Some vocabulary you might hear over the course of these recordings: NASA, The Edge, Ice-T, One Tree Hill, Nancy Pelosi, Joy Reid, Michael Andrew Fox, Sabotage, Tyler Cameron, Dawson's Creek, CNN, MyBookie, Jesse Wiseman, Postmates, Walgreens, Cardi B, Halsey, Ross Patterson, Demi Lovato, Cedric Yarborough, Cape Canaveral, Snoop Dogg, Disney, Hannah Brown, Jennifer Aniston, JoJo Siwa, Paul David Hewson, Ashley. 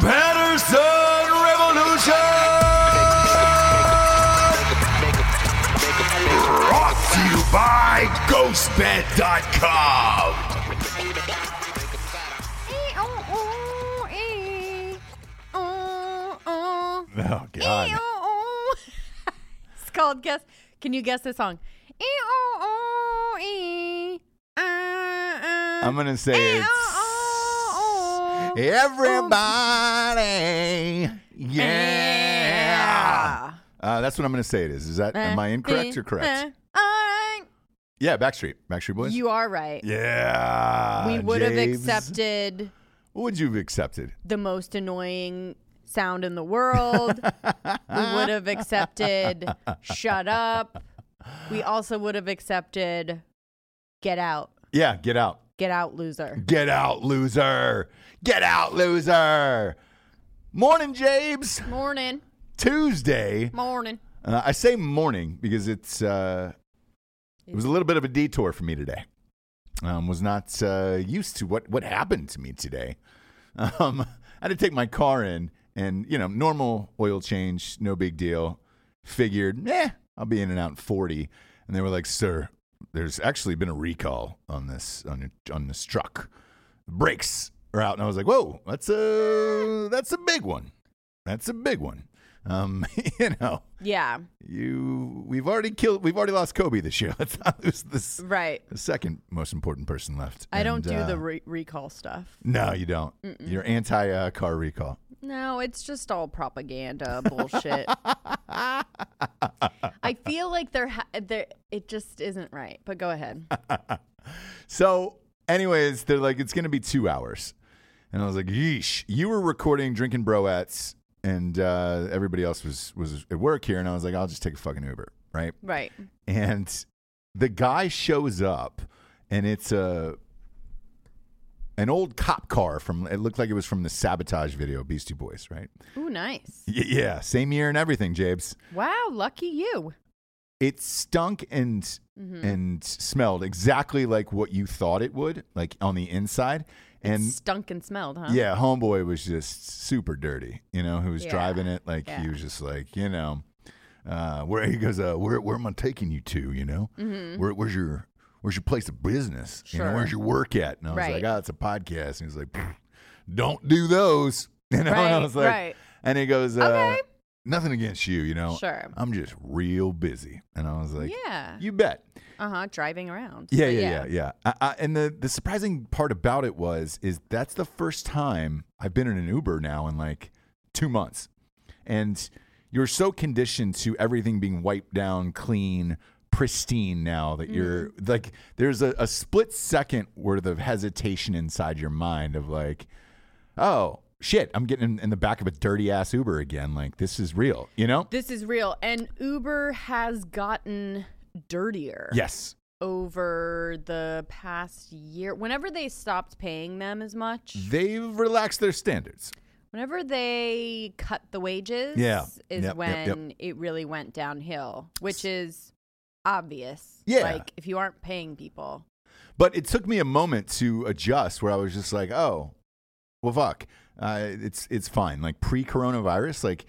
Patterson Revolution! Brought to you by GhostBed.com. Oh, God. Called guess. Can you guess this song? I'm gonna say it's everybody. Yeah. That's what I'm gonna say. It is. Is that? Am I incorrect or correct? Yeah, Backstreet Boys. You are right. Yeah. We would have accepted. What would you have accepted? The most annoying sound in the world. We would have accepted Shut Up. We also would have accepted Get Out. Yeah, Get Out. Get Out, loser. Get out, loser. Get out, loser. Morning, Jabes. Morning. Tuesday. Morning. I say morning because it was a little bit of a detour for me today. Was not used to what happened to me today. I had to take my car in And, you know, normal oil change, no big deal. Figured, I'll be in and out in 40. And they were like, sir, there's actually been a recall on this on this truck. The brakes are out. And I was like, whoa, that's a big one. That's a big one. You know. Yeah. We've already lost Kobe this year. Let's not lose this. Right. The second most important person left. I don't do the recall stuff. No, you don't. Mm-mm. You're anti-car recall. No, it's just all propaganda bullshit. I feel like it just isn't right. But go ahead. So, anyways, they're like, it's going to be 2 hours. And I was like, yeesh, you were recording Drinking Broettes. And everybody else was at work here. And I was like, I'll just take a fucking Uber, right? Right. And the guy shows up, and it's an old cop car from, it looked like it was from the Sabotage video, Beastie Boys, right? Ooh, nice. Yeah, same year and everything, Jabes. Wow, lucky you. It stunk and smelled exactly like what you thought it would, like on the inside. And it stunk and smelled, huh? Yeah, homeboy was just super dirty, you know, who was driving it. Like, he was just like, you know, where he goes, where am I taking you to, you know? Mm-hmm. Where's your place of business? Sure. You know, where's your work at? And I was like, it's a podcast. And he's like, don't do those. You know, and I was like, and he goes, okay. Nothing against you, you know. Sure. I'm just real busy. And I was like, yeah. You bet. Uh-huh, driving around. Yeah. And the surprising part about it is that's the first time I've been in an Uber now in like 2 months. And you're so conditioned to everything being wiped down, clean, pristine now that you're like, there's a split second worth of hesitation inside your mind of like, oh, shit, I'm getting in the back of a dirty-ass Uber again. Like, this is real, you know? This is real. And Uber has gotten dirtier. Yes. Over the past year. Whenever they stopped paying them as much. They've relaxed their standards. Whenever they cut the wages is when it really went downhill, which is obvious. Yeah. Like, if you aren't paying people. But it took me a moment to adjust where I was just like, oh, well, fuck. It's fine. Like pre-coronavirus, like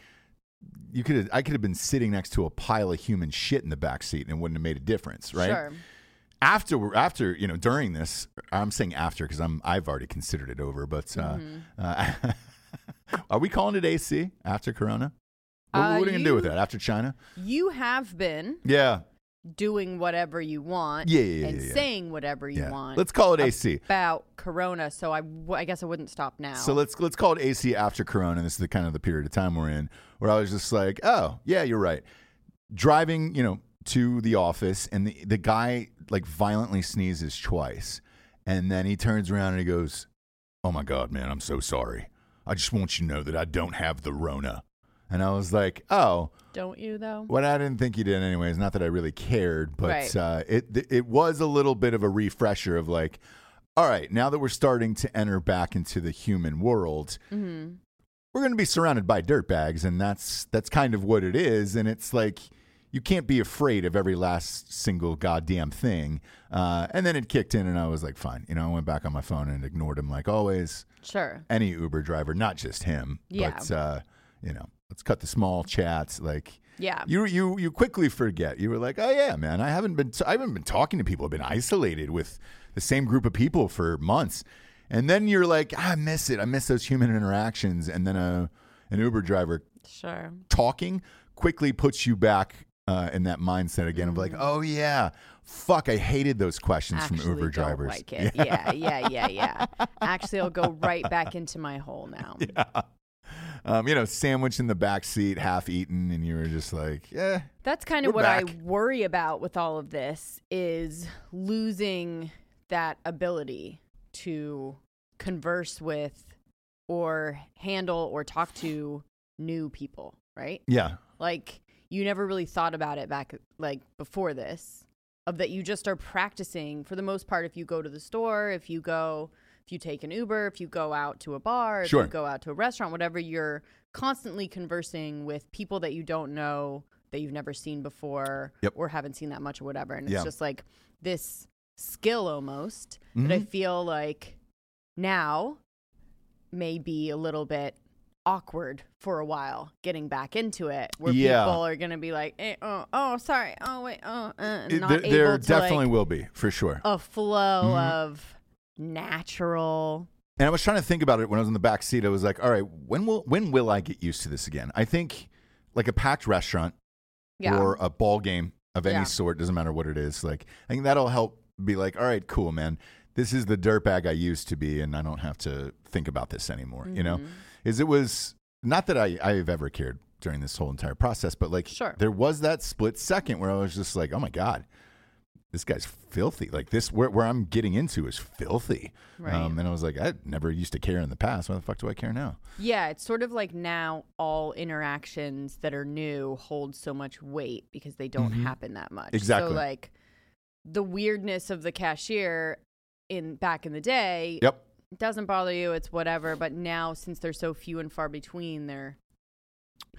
I could have been sitting next to a pile of human shit in the backseat and it wouldn't have made a difference, right? Sure. After you know, during this, I'm saying after because I've already considered it over. But are we calling it AC after Corona? What are you gonna do with that after China? You have been doing whatever you want and saying whatever you want. Let's call it AC. About Corona, so I guess I wouldn't stop now. So let's call it AC after Corona. This is the kind of the period of time we're in where I was just like, oh, yeah, you're right. Driving, you know, to the office and the guy like violently sneezes twice and then he turns around and he goes, "Oh my God, man, I'm so sorry. I just want you to know that I don't have the Rona." And I was like, oh. Don't you, though? Well, I didn't think you did anyways. Not that I really cared, but it was a little bit of a refresher of like, all right, now that we're starting to enter back into the human world, we're going to be surrounded by dirtbags, and that's kind of what it is. And it's like you can't be afraid of every last single goddamn thing. And then it kicked in, and I was like, fine. You know, I went back on my phone and ignored him like always. Sure. Any Uber driver, not just him. Yeah. But, you know. Let's cut the small chats. Like, you quickly forget. You were like, oh yeah, man, I haven't been talking to people. I've been isolated with the same group of people for months, and then you're like, I miss it. I miss those human interactions. And then an Uber driver talking quickly puts you back in that mindset again of like, oh yeah, fuck, I hated those questions from Uber drivers. Like it. Yeah. Actually, I'll go right back into my hole now. Yeah. You know, sandwich in the back seat, half eaten, and you were just like, yeah. That's kind of what back. I worry about with all of this is losing that ability to converse with or handle or talk to new people, right? Yeah. Like, you never really thought about it back, like, before this, of that you just are practicing, for the most part, if you go to the store, if you take an Uber, if you go out to a bar, if you go out to a restaurant, whatever, you're constantly conversing with people that you don't know, that you've never seen before or haven't seen that much or whatever. And it's just like this skill almost that I feel like now may be a little bit awkward for a while getting back into it, where people are going to be like, not able to definitely will be, for sure, a flow of natural. And I was trying to think about it when I was in the back seat. I was like, all right, when will I get used to this again? I think like a packed restaurant or a ball game of any sort, doesn't matter what it is. Like, I think that'll help be like, all right, cool, man. This is the dirtbag I used to be, and I don't have to think about this anymore. You know, it was not that I've ever cared during this whole entire process, but like there was that split second where I was just like, oh my God, this guy's filthy. Like this, where I'm getting into is filthy. Right. And I was like, I never used to care in the past. Why the fuck do I care now? Yeah. It's sort of like now all interactions that are new hold so much weight because they don't happen that much. Exactly. So like the weirdness of the cashier back in the day doesn't bother you. It's whatever. But now, since they're so few and far between,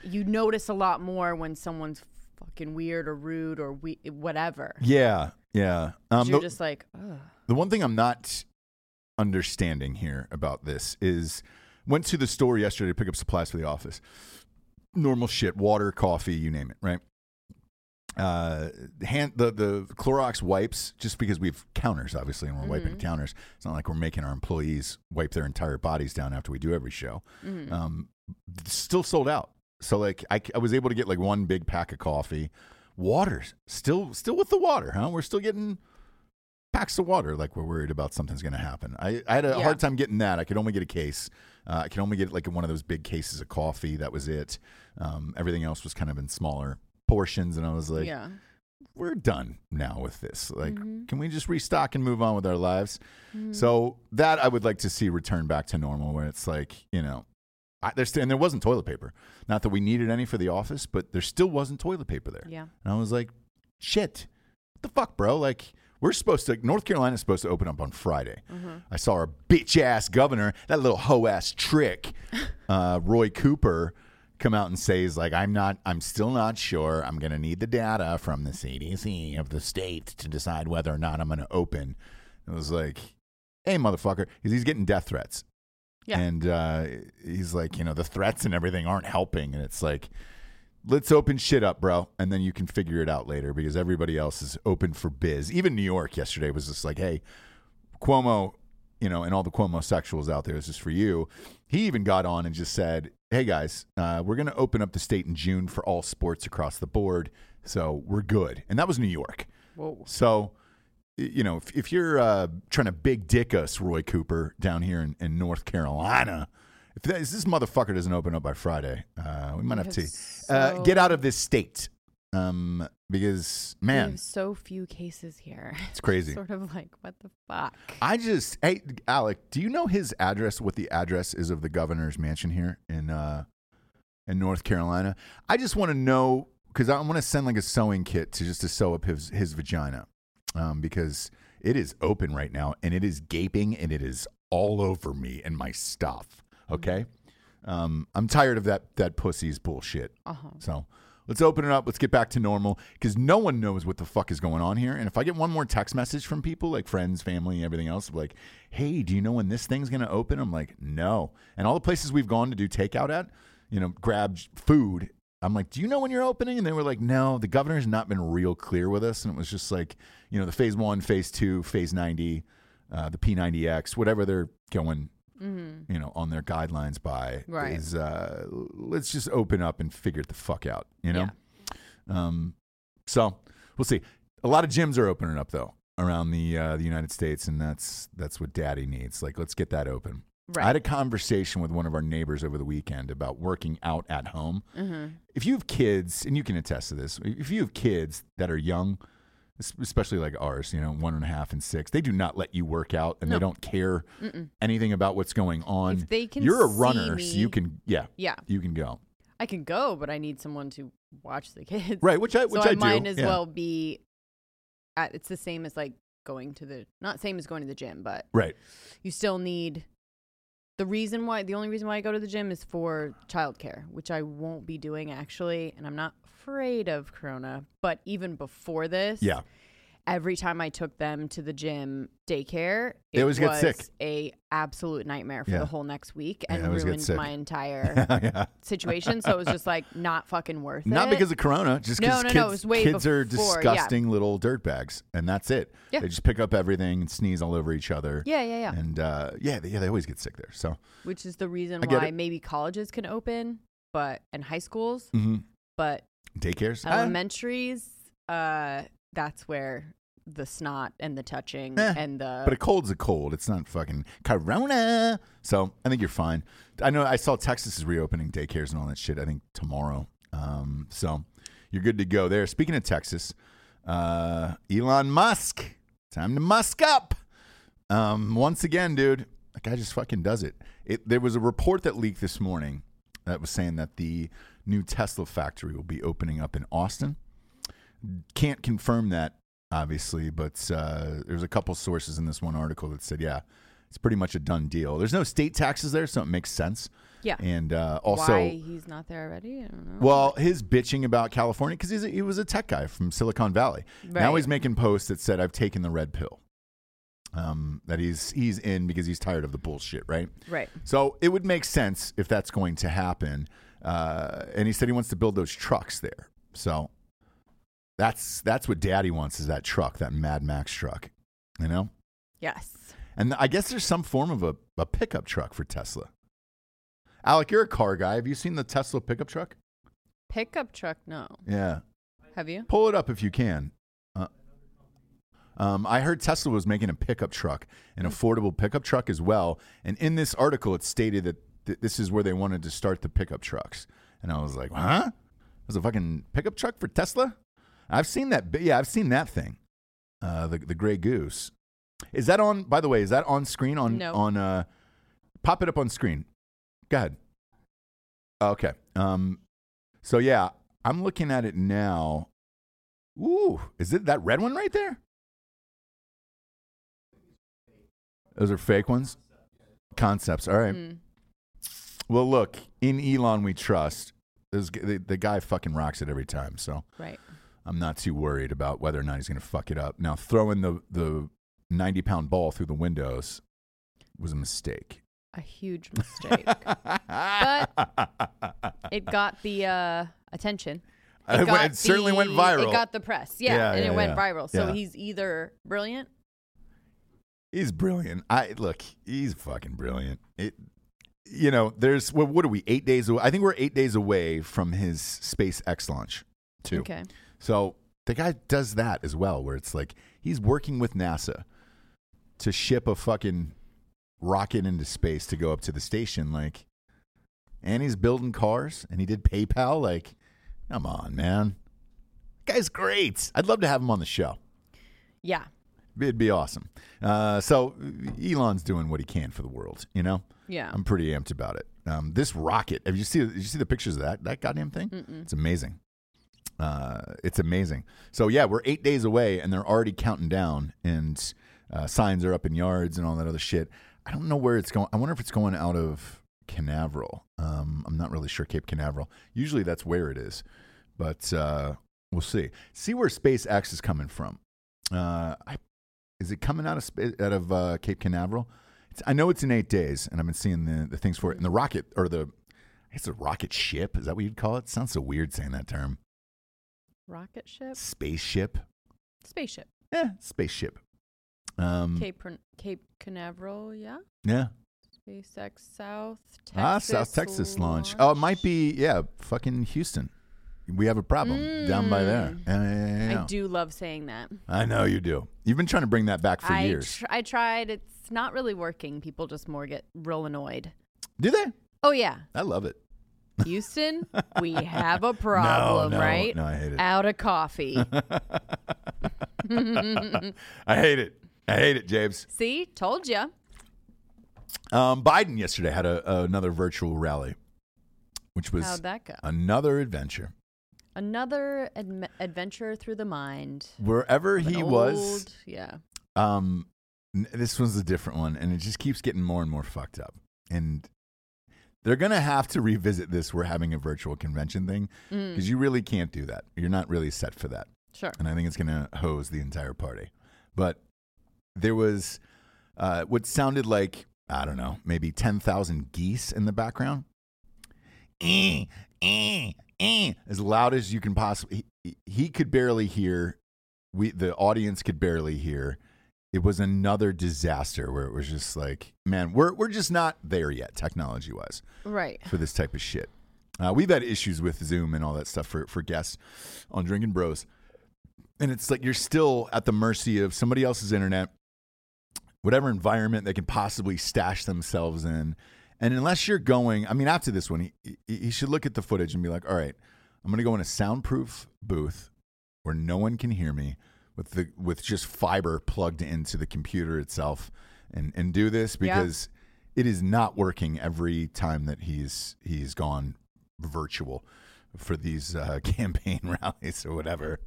you notice a lot more when someone's fucking weird or rude or whatever. Yeah. Yeah. You're just like, ugh. The one thing I'm not understanding here about this is, went to the store yesterday to pick up supplies for the office. Normal shit, water, coffee, you name it, right? The Clorox wipes, just because we have counters, obviously, and we're wiping counters. It's not like we're making our employees wipe their entire bodies down after we do every show. Still sold out. So like I was able to get like one big pack of coffee. Water's still with the water, huh? We're still getting packs of water, like we're worried about something's going to happen. I had a hard time getting that. I could only get a case. I could only get like one of those big cases of coffee. That was it. Everything else was kind of in smaller portions, and I was like, we're done now with this. Like, can we just restock and move on with our lives? So that I would like to see return back to normal, where it's like, you know, and there wasn't toilet paper. Not that we needed any for the office, but there still wasn't toilet paper there. Yeah. And I was like, shit, what the fuck, bro? Like, North Carolina's supposed to open up on Friday. I saw our bitch-ass governor, that little hoe-ass trick, Roy Cooper, come out and say is like, I'm still not sure. I'm going to need the data from the CDC of the state to decide whether or not I'm going to open. It was like, hey, motherfucker, because he's getting death threats. Yeah. And he's like, you know, the threats and everything aren't helping. And it's like, let's open shit up, bro. And then you can figure it out later, because everybody else is open for biz. Even New York yesterday was just like, hey, Cuomo, you know, and all the Cuomo sexuals out there, this is for you. He even got on and just said, hey, guys, we're going to open up the state in June for all sports across the board. So we're good. And that was New York. Whoa. So, you know, if you're trying to big dick us, Roy Cooper, down here in North Carolina, if this motherfucker doesn't open up by Friday, we might have to get out of this state. Because, man, there's so few cases here. It's crazy. Sort of like, what the fuck? Hey, Alec, do you know his address, what the address is of the governor's mansion here in North Carolina? I just want to know, because I want to send like a sewing kit to sew up his vagina, because it is open right now and it is gaping and it is all over me and my stuff. Okay. I'm tired of that pussy's bullshit. So let's open it up. Let's get back to normal, because no one knows what the fuck is going on here. And if I get one more text message from people, like friends, family, everything else, like, hey, do you know when this thing's going to open? I'm like, no. And all the places we've gone to do takeout at, you know, grab food, I'm like, do you know when you're opening? And they were like, no, the governor's not been real clear with us. And it was just like, you know, the phase 1, phase 2, phase 90, the P90X, whatever they're going, you know, on their guidelines by, right, is let's just open up and figure it the fuck out, you know? Yeah. So we'll see. A lot of gyms are opening up, though, around the United States, and that's what daddy needs. Like, let's get that open. Right. I had a conversation with one of our neighbors over the weekend about working out at home. If you have kids, and you can attest to this, if you have kids that are young, especially like ours, you know, 1.5 and 6, they do not let you work out, and they don't care anything about what's going on. If they can, you're a runner, so you can, you can go. I can go, but I need someone to watch the kids. Right, which I do. So I might as well be. It's the same as like going to the gym, but right, you still need. The only reason why I go to the gym is for childcare, which I won't be doing actually, and I'm not afraid of corona, but even before this, every time I took them to the gym daycare, it was a absolute nightmare for the whole next week and ruined my entire situation. So it was just like not fucking worth it. Not because of Corona, just because kids are disgusting little dirtbags, and that's it. Yeah. They just pick up everything and sneeze all over each other. Yeah. And they always get sick there. So which is the reason why maybe colleges can open, and high schools, but daycares, elementaries, that's where the snot and the touching and the... But a cold's a cold. It's not fucking Corona. So I think you're fine. I know I saw Texas is reopening daycares and all that shit, I think, tomorrow. So you're good to go there. Speaking of Texas, Elon Musk. Time to musk up. Once again, dude, that guy just fucking does it. There was a report that leaked this morning that was saying that the new Tesla factory will be opening up in Austin. Can't confirm that, obviously, but there's a couple sources in this one article that said, it's pretty much a done deal. There's no state taxes there, so it makes sense. Yeah. And also... Why he's not there already? I don't know. Well, his bitching about California, because he was a tech guy from Silicon Valley. Right. Now he's making posts that said, I've taken the red pill. That he's in because he's tired of the bullshit, right? Right. So it would make sense if that's going to happen. And he said he wants to build those trucks there. So... That's what Daddy wants is that truck, that Mad Max truck, you know? Yes. And I guess there's some form of a pickup truck for Tesla. Alec, you're a car guy. Have you seen the Tesla pickup truck? Pickup truck? No. Yeah. Have you? Pull it up if you can. I heard Tesla was making a pickup truck, an affordable pickup truck as well. And in this article, it stated that this is where they wanted to start the pickup trucks. And I was like, huh? There's a fucking pickup truck for Tesla? I've seen that. Yeah, I've seen that thing. The Gray Goose. Is that on? By the way, is that on screen? Pop it up on screen. Go ahead. Okay. So yeah, I'm looking at it now. Ooh, is it that red one right there? Those are fake ones. Concepts. All right. Well, look, in Elon we trust. The guy fucking rocks it every time. So right. I'm not too worried about whether or not he's going to fuck it up. Now, throwing the 90-pound ball through the windows was a mistake. A huge mistake. But it got the attention. It certainly went viral. It got the press. It went viral. So he's either brilliant. He's brilliant. He's fucking brilliant. There's, what are we, 8 days away? I think we're 8 days away from his SpaceX launch, too. Okay. So the guy does that as well, where it's like he's working with NASA to ship a fucking rocket into space to go up to the station. Like, and he's building cars, and he did PayPal. Like, come on, man. Guy's great. I'd love to have him on the show. Yeah. It'd be awesome. So Elon's doing what he can for the world, you know? Yeah. I'm pretty amped about it. This rocket, did you see the pictures of that goddamn thing? Mm-mm. It's amazing. It's amazing. So yeah, we're 8 days away and they're already counting down, and signs are up in yards and all that other shit. I don't know where it's going. I wonder if it's going out of Canaveral. I'm not really sure. Cape Canaveral. Usually that's where it is, but we'll see. See where SpaceX is coming from. Is it coming out of Cape Canaveral? I know it's in 8 days, and I've been seeing the things for it. And the rocket, or I guess the rocket ship. Is that what you'd call it? Sounds so weird saying that term. Rocket ship? Spaceship. Yeah, spaceship. Cape Canaveral, yeah? Yeah. SpaceX South Texas launch. Oh, it might be, fucking Houston. We have a problem down by there. I do love saying that. I know you do. You've been trying to bring that back for years. I tried. It's not really working. People just more get real annoyed. Do they? Oh, yeah. I love it. Houston, we have a problem, right? No, I hate it. Out of coffee. I hate it, James. See? Told you. Biden yesterday had another virtual rally, which was How'd that go? Another adventure. Another adventure through the mind. Wherever he was. Yeah. This was a different one, and it just keeps getting more and more fucked up. And... they're going to have to revisit this. We're having a virtual convention thing because you really can't do that. You're not really set for that. Sure. And I think it's going to hose the entire party. But there was what sounded like, I don't know, maybe 10,000 geese in the background. As loud as you can possibly. He could barely hear. The audience could barely hear. It was another disaster where it was just like, man, we're just not there yet, technology-wise. Right. For this type of shit. We've had issues with Zoom and all that stuff for guests on Drinking Bros. And it's like you're still at the mercy of somebody else's internet, whatever environment they can possibly stash themselves in. And unless you're going, I mean, after this one, he should look at the footage and be like, all right, I'm going to go in a soundproof booth where no one can hear me with just fiber plugged into the computer itself and do this because it is not working every time that he's gone virtual for these campaign rallies or whatever.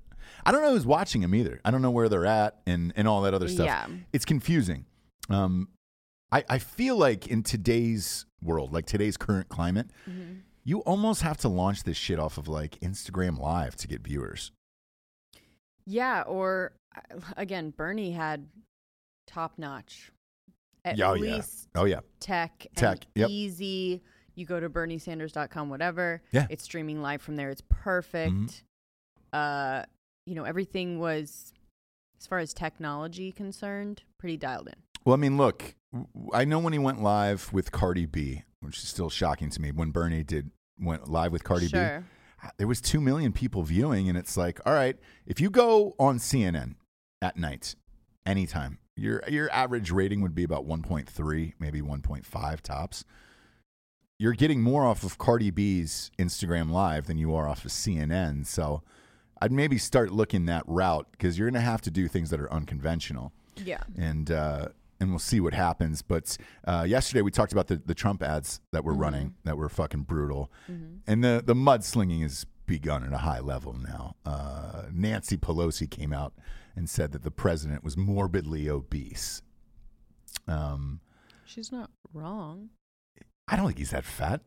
I don't know who's watching them either. I don't know where they're at and all that other stuff. Yeah. It's confusing. I feel like in today's world, like today's current climate, mm-hmm. you almost have to launch this shit off of like Instagram Live to get viewers. Yeah, or again, Bernie had top-notch at least tech and easy. You go to berniesanders.com, whatever. Yeah. It's streaming live from there. It's perfect. Mm-hmm. You know, everything was, as far as technology concerned, pretty dialed in. Well, I mean, look, I know when he went live with Cardi B, which is still shocking to me, when Bernie went live with Cardi B, there was 2 million people viewing, and it's like, all right, if you go on CNN at night, anytime, your average rating would be about 1.3, maybe 1.5 tops. You're getting more off of Cardi B's Instagram Live than you are off of CNN, so I'd maybe start looking that route because you're going to have to do things that are unconventional. Yeah. And we'll see what happens. But yesterday we talked about the Trump ads that were mm-hmm. running that were fucking brutal. Mm-hmm. And the mudslinging has begun at a high level now. Nancy Pelosi came out and said that the president was morbidly obese. She's not wrong. I don't think he's that fat.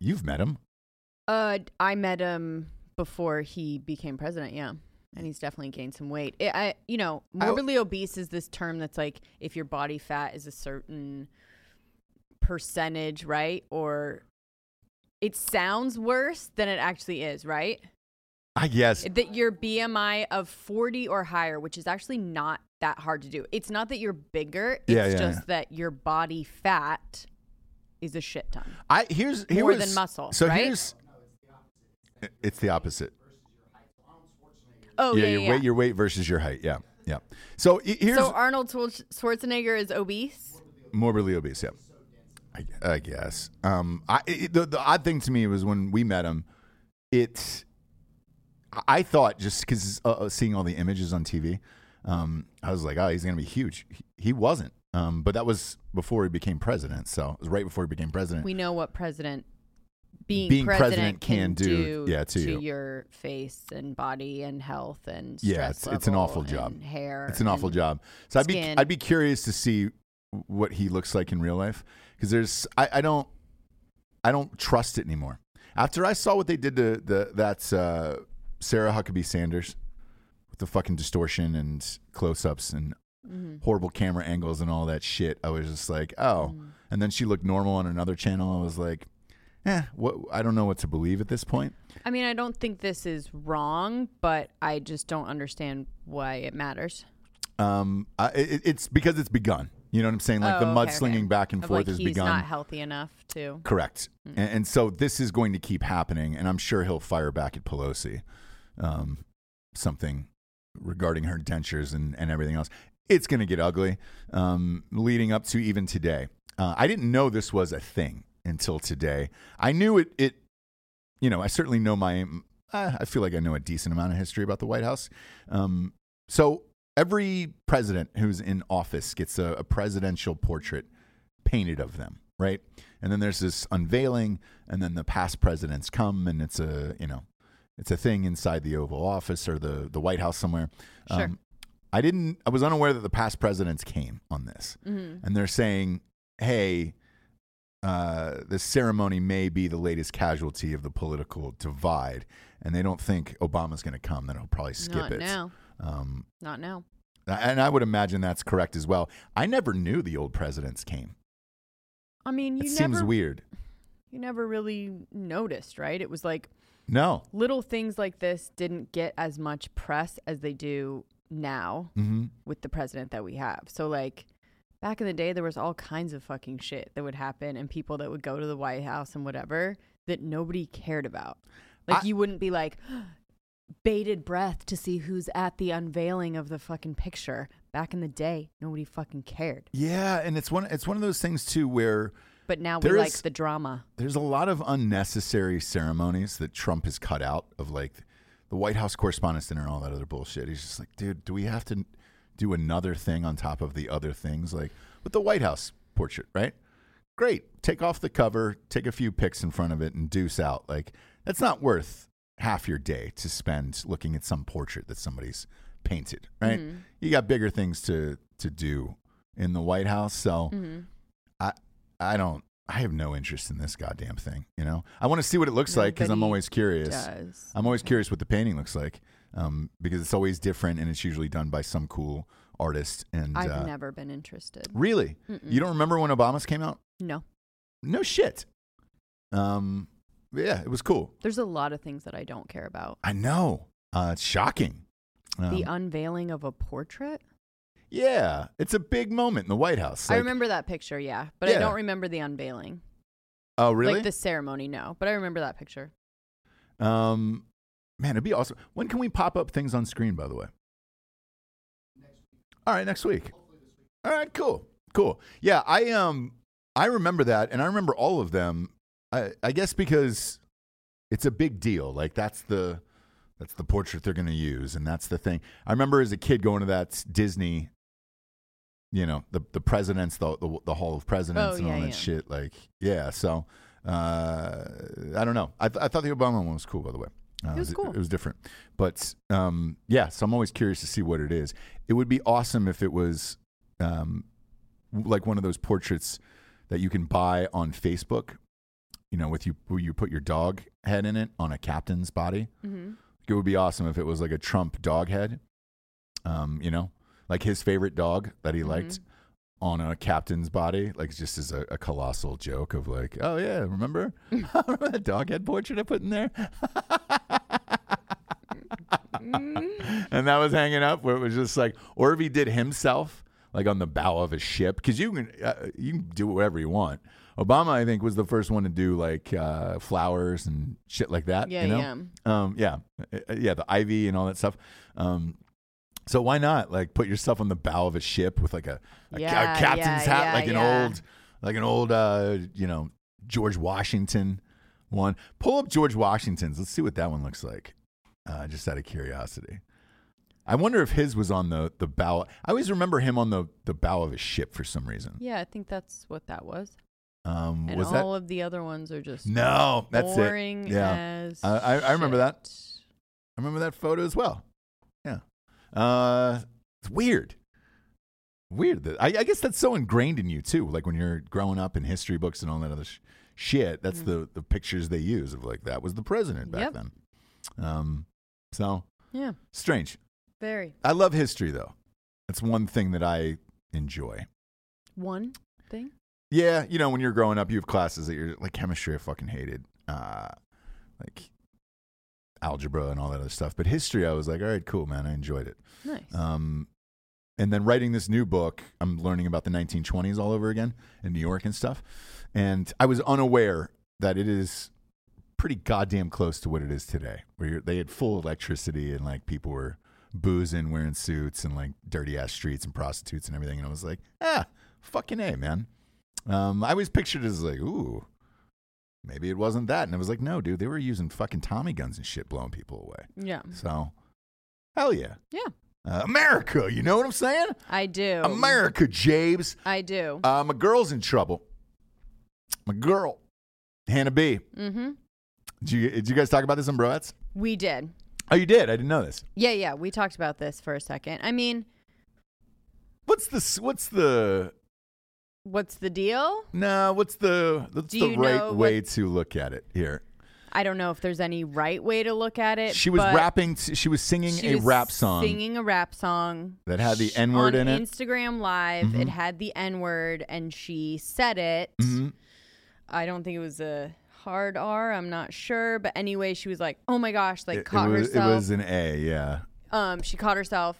You've met him. I met him before he became president, yeah. And he's definitely gained some weight. Morbidly obese is this term that's like if your body fat is a certain percentage, right? Or it sounds worse than it actually is, right? I guess. That your BMI of 40 or higher, which is actually not that hard to do. It's not that you're bigger. It's just that your body fat is a shit ton. More than muscle, so right? It's the opposite. Oh, yeah. Your weight versus your height. Yeah, yeah. So so Arnold Schwarzenegger is obese? Morbidly obese, yeah. I guess. The odd thing to me was when we met him, I thought just because seeing all the images on TV, I was like, oh, he's going to be huge. He wasn't. But that was before he became president. So it was right before he became president. We know what president Being president can do to your face and body and health and stress it's an awful job. Hair, it's an awful job. So I'd be curious to see what he looks like in real life because I don't trust it anymore. After I saw what they did to that's Sarah Huckabee Sanders with the fucking distortion and close-ups and horrible camera angles and all that shit, I was just like, oh. Mm. And then she looked normal on another channel. I was like. I don't know what to believe at this point. I mean, I don't think this is wrong, but I just don't understand why it matters. It's because it's begun. You know what I'm saying? Like the mudslinging back and forth has begun. He's not healthy enough to. Correct. Mm-hmm. And so this is going to keep happening, and I'm sure he'll fire back at Pelosi something regarding her dentures and everything else. It's going to get ugly leading up to even today. I didn't know this was a thing. Until today, I knew it. You know, I certainly know I feel like I know a decent amount of history about the White House. So every president who's in office gets a presidential portrait painted of them, right? And then there's this unveiling, and then the past presidents come, and it's a thing inside the Oval Office or the White House somewhere. Sure. I was unaware that the past presidents came on this, and they're saying, hey. the ceremony may be the latest casualty of the political divide, and they don't think Obama's going to come, then he'll probably skip it. Not now. And I would imagine that's correct as well. I never knew the old presidents came. I mean, it seems weird. You never really noticed, right? It was like little things like this didn't get as much press as they do now with the president that we have. So like back in the day, there was all kinds of fucking shit that would happen and people that would go to the White House and whatever that nobody cared about. Like you wouldn't be like bated breath to see who's at the unveiling of the fucking picture. Back in the day, nobody fucking cared. Yeah, and it's one of those things too where but now we like the drama. There's a lot of unnecessary ceremonies that Trump has cut out of like the White House Correspondents' Dinner and all that other bullshit. He's just like, dude, do we have to do another thing on top of the other things? Like with the White House portrait, right? Great. Take off the cover, take a few pics in front of it and deuce out. Like that's not worth half your day to spend looking at some portrait that somebody's painted, right? Mm-hmm. You got bigger things to do in the White House. So I have no interest in this goddamn thing, you know? I want to see what it looks like because I'm always curious. I'm always curious what the painting looks like because it's always different and it's usually done by some cool artist. And I've never been interested. Really? Mm-mm. You don't remember when Obama's came out? No. No shit. Yeah, it was cool. There's a lot of things that I don't care about. I know. It's shocking. The unveiling of a portrait? Yeah, it's a big moment in the White House. Like, I remember that picture, yeah, but I don't remember the unveiling. Oh, really? Like the ceremony, no, but I remember that picture. Man, it'd be awesome. When can we pop up things on screen, by the way? Next week. All right, next week. Hopefully this week. All right, cool. Yeah, I remember that, and I remember all of them, I guess because it's a big deal. Like, that's the portrait they're going to use, and that's the thing. I remember as a kid going to that Disney, you know, the presidents, the Hall of Presidents, and all that shit. Like, yeah. So I don't know. I thought the Obama one was cool, by the way. It was cool. It was different, but yeah. So I'm always curious to see what it is. It would be awesome if it was like one of those portraits that you can buy on Facebook. You know, where you put your dog head in it on a captain's body. Mm-hmm. It would be awesome if it was like a Trump dog head. You know, like his favorite dog that he liked on a captain's body, like just as a colossal joke of like, oh yeah, remember that dog head portrait I put in there? And that was hanging up where it was just like, or if he did himself, like on the bow of a ship, because you can do whatever you want. Obama, I think, was the first one to do like flowers and shit like that. Yeah, you know? The ivy and all that stuff. So why not like put yourself on the bow of a ship with like a captain's hat, like an old, you know, George Washington one. Pull up George Washington's. Let's see what that one looks like. Just out of curiosity, I wonder if his was on the bow. I always remember him on the bow of a ship for some reason. Yeah, I think that's what that was. And was all of the other ones are just boring. Yeah. As I remember that. I remember that photo as well. Yeah. It's weird. I guess that's so ingrained in you too. Like when you're growing up in history books and all that other shit, that's the pictures they use of like, that was the president back then. So yeah, strange. Very. I love history though. That's one thing that I enjoy. One thing? Yeah, you know, when you're growing up, you have classes that you're like chemistry. I fucking hated, like algebra and all that other stuff. But history, I was like, all right, cool, man, I enjoyed it. Nice. And then writing this new book, I'm learning about the 1920s all over again in New York and stuff. And I was unaware that it is pretty goddamn close to what it is today, where they had full electricity and like people were boozing, wearing suits, and like dirty ass streets and prostitutes and everything. And I was like, fucking A, man. I always pictured it as like, ooh, maybe it wasn't that. And I was like, no, dude, they were using fucking Tommy guns and shit, blowing people away. Yeah. So, hell yeah. Yeah. America, you know what I'm saying? I do. America, Jabes. I do. My girl's in trouble. My girl, Hannah B. Mm-hmm. Did you guys talk about this on Broettes? We did. Oh, you did? I didn't know this. Yeah. We talked about this for a second. I mean. What's the what's the deal? No, what's the right way to look at it here? I don't know if there's any right way to look at it. She was rapping. She was singing a rap song that had the N-word in it. Instagram Live, mm-hmm. It had the N-word, and she said it. Mm-hmm. I don't think it was a hard R. I'm not sure, but anyway, she was like, "Oh my gosh!" Herself. It was an A, yeah. She caught herself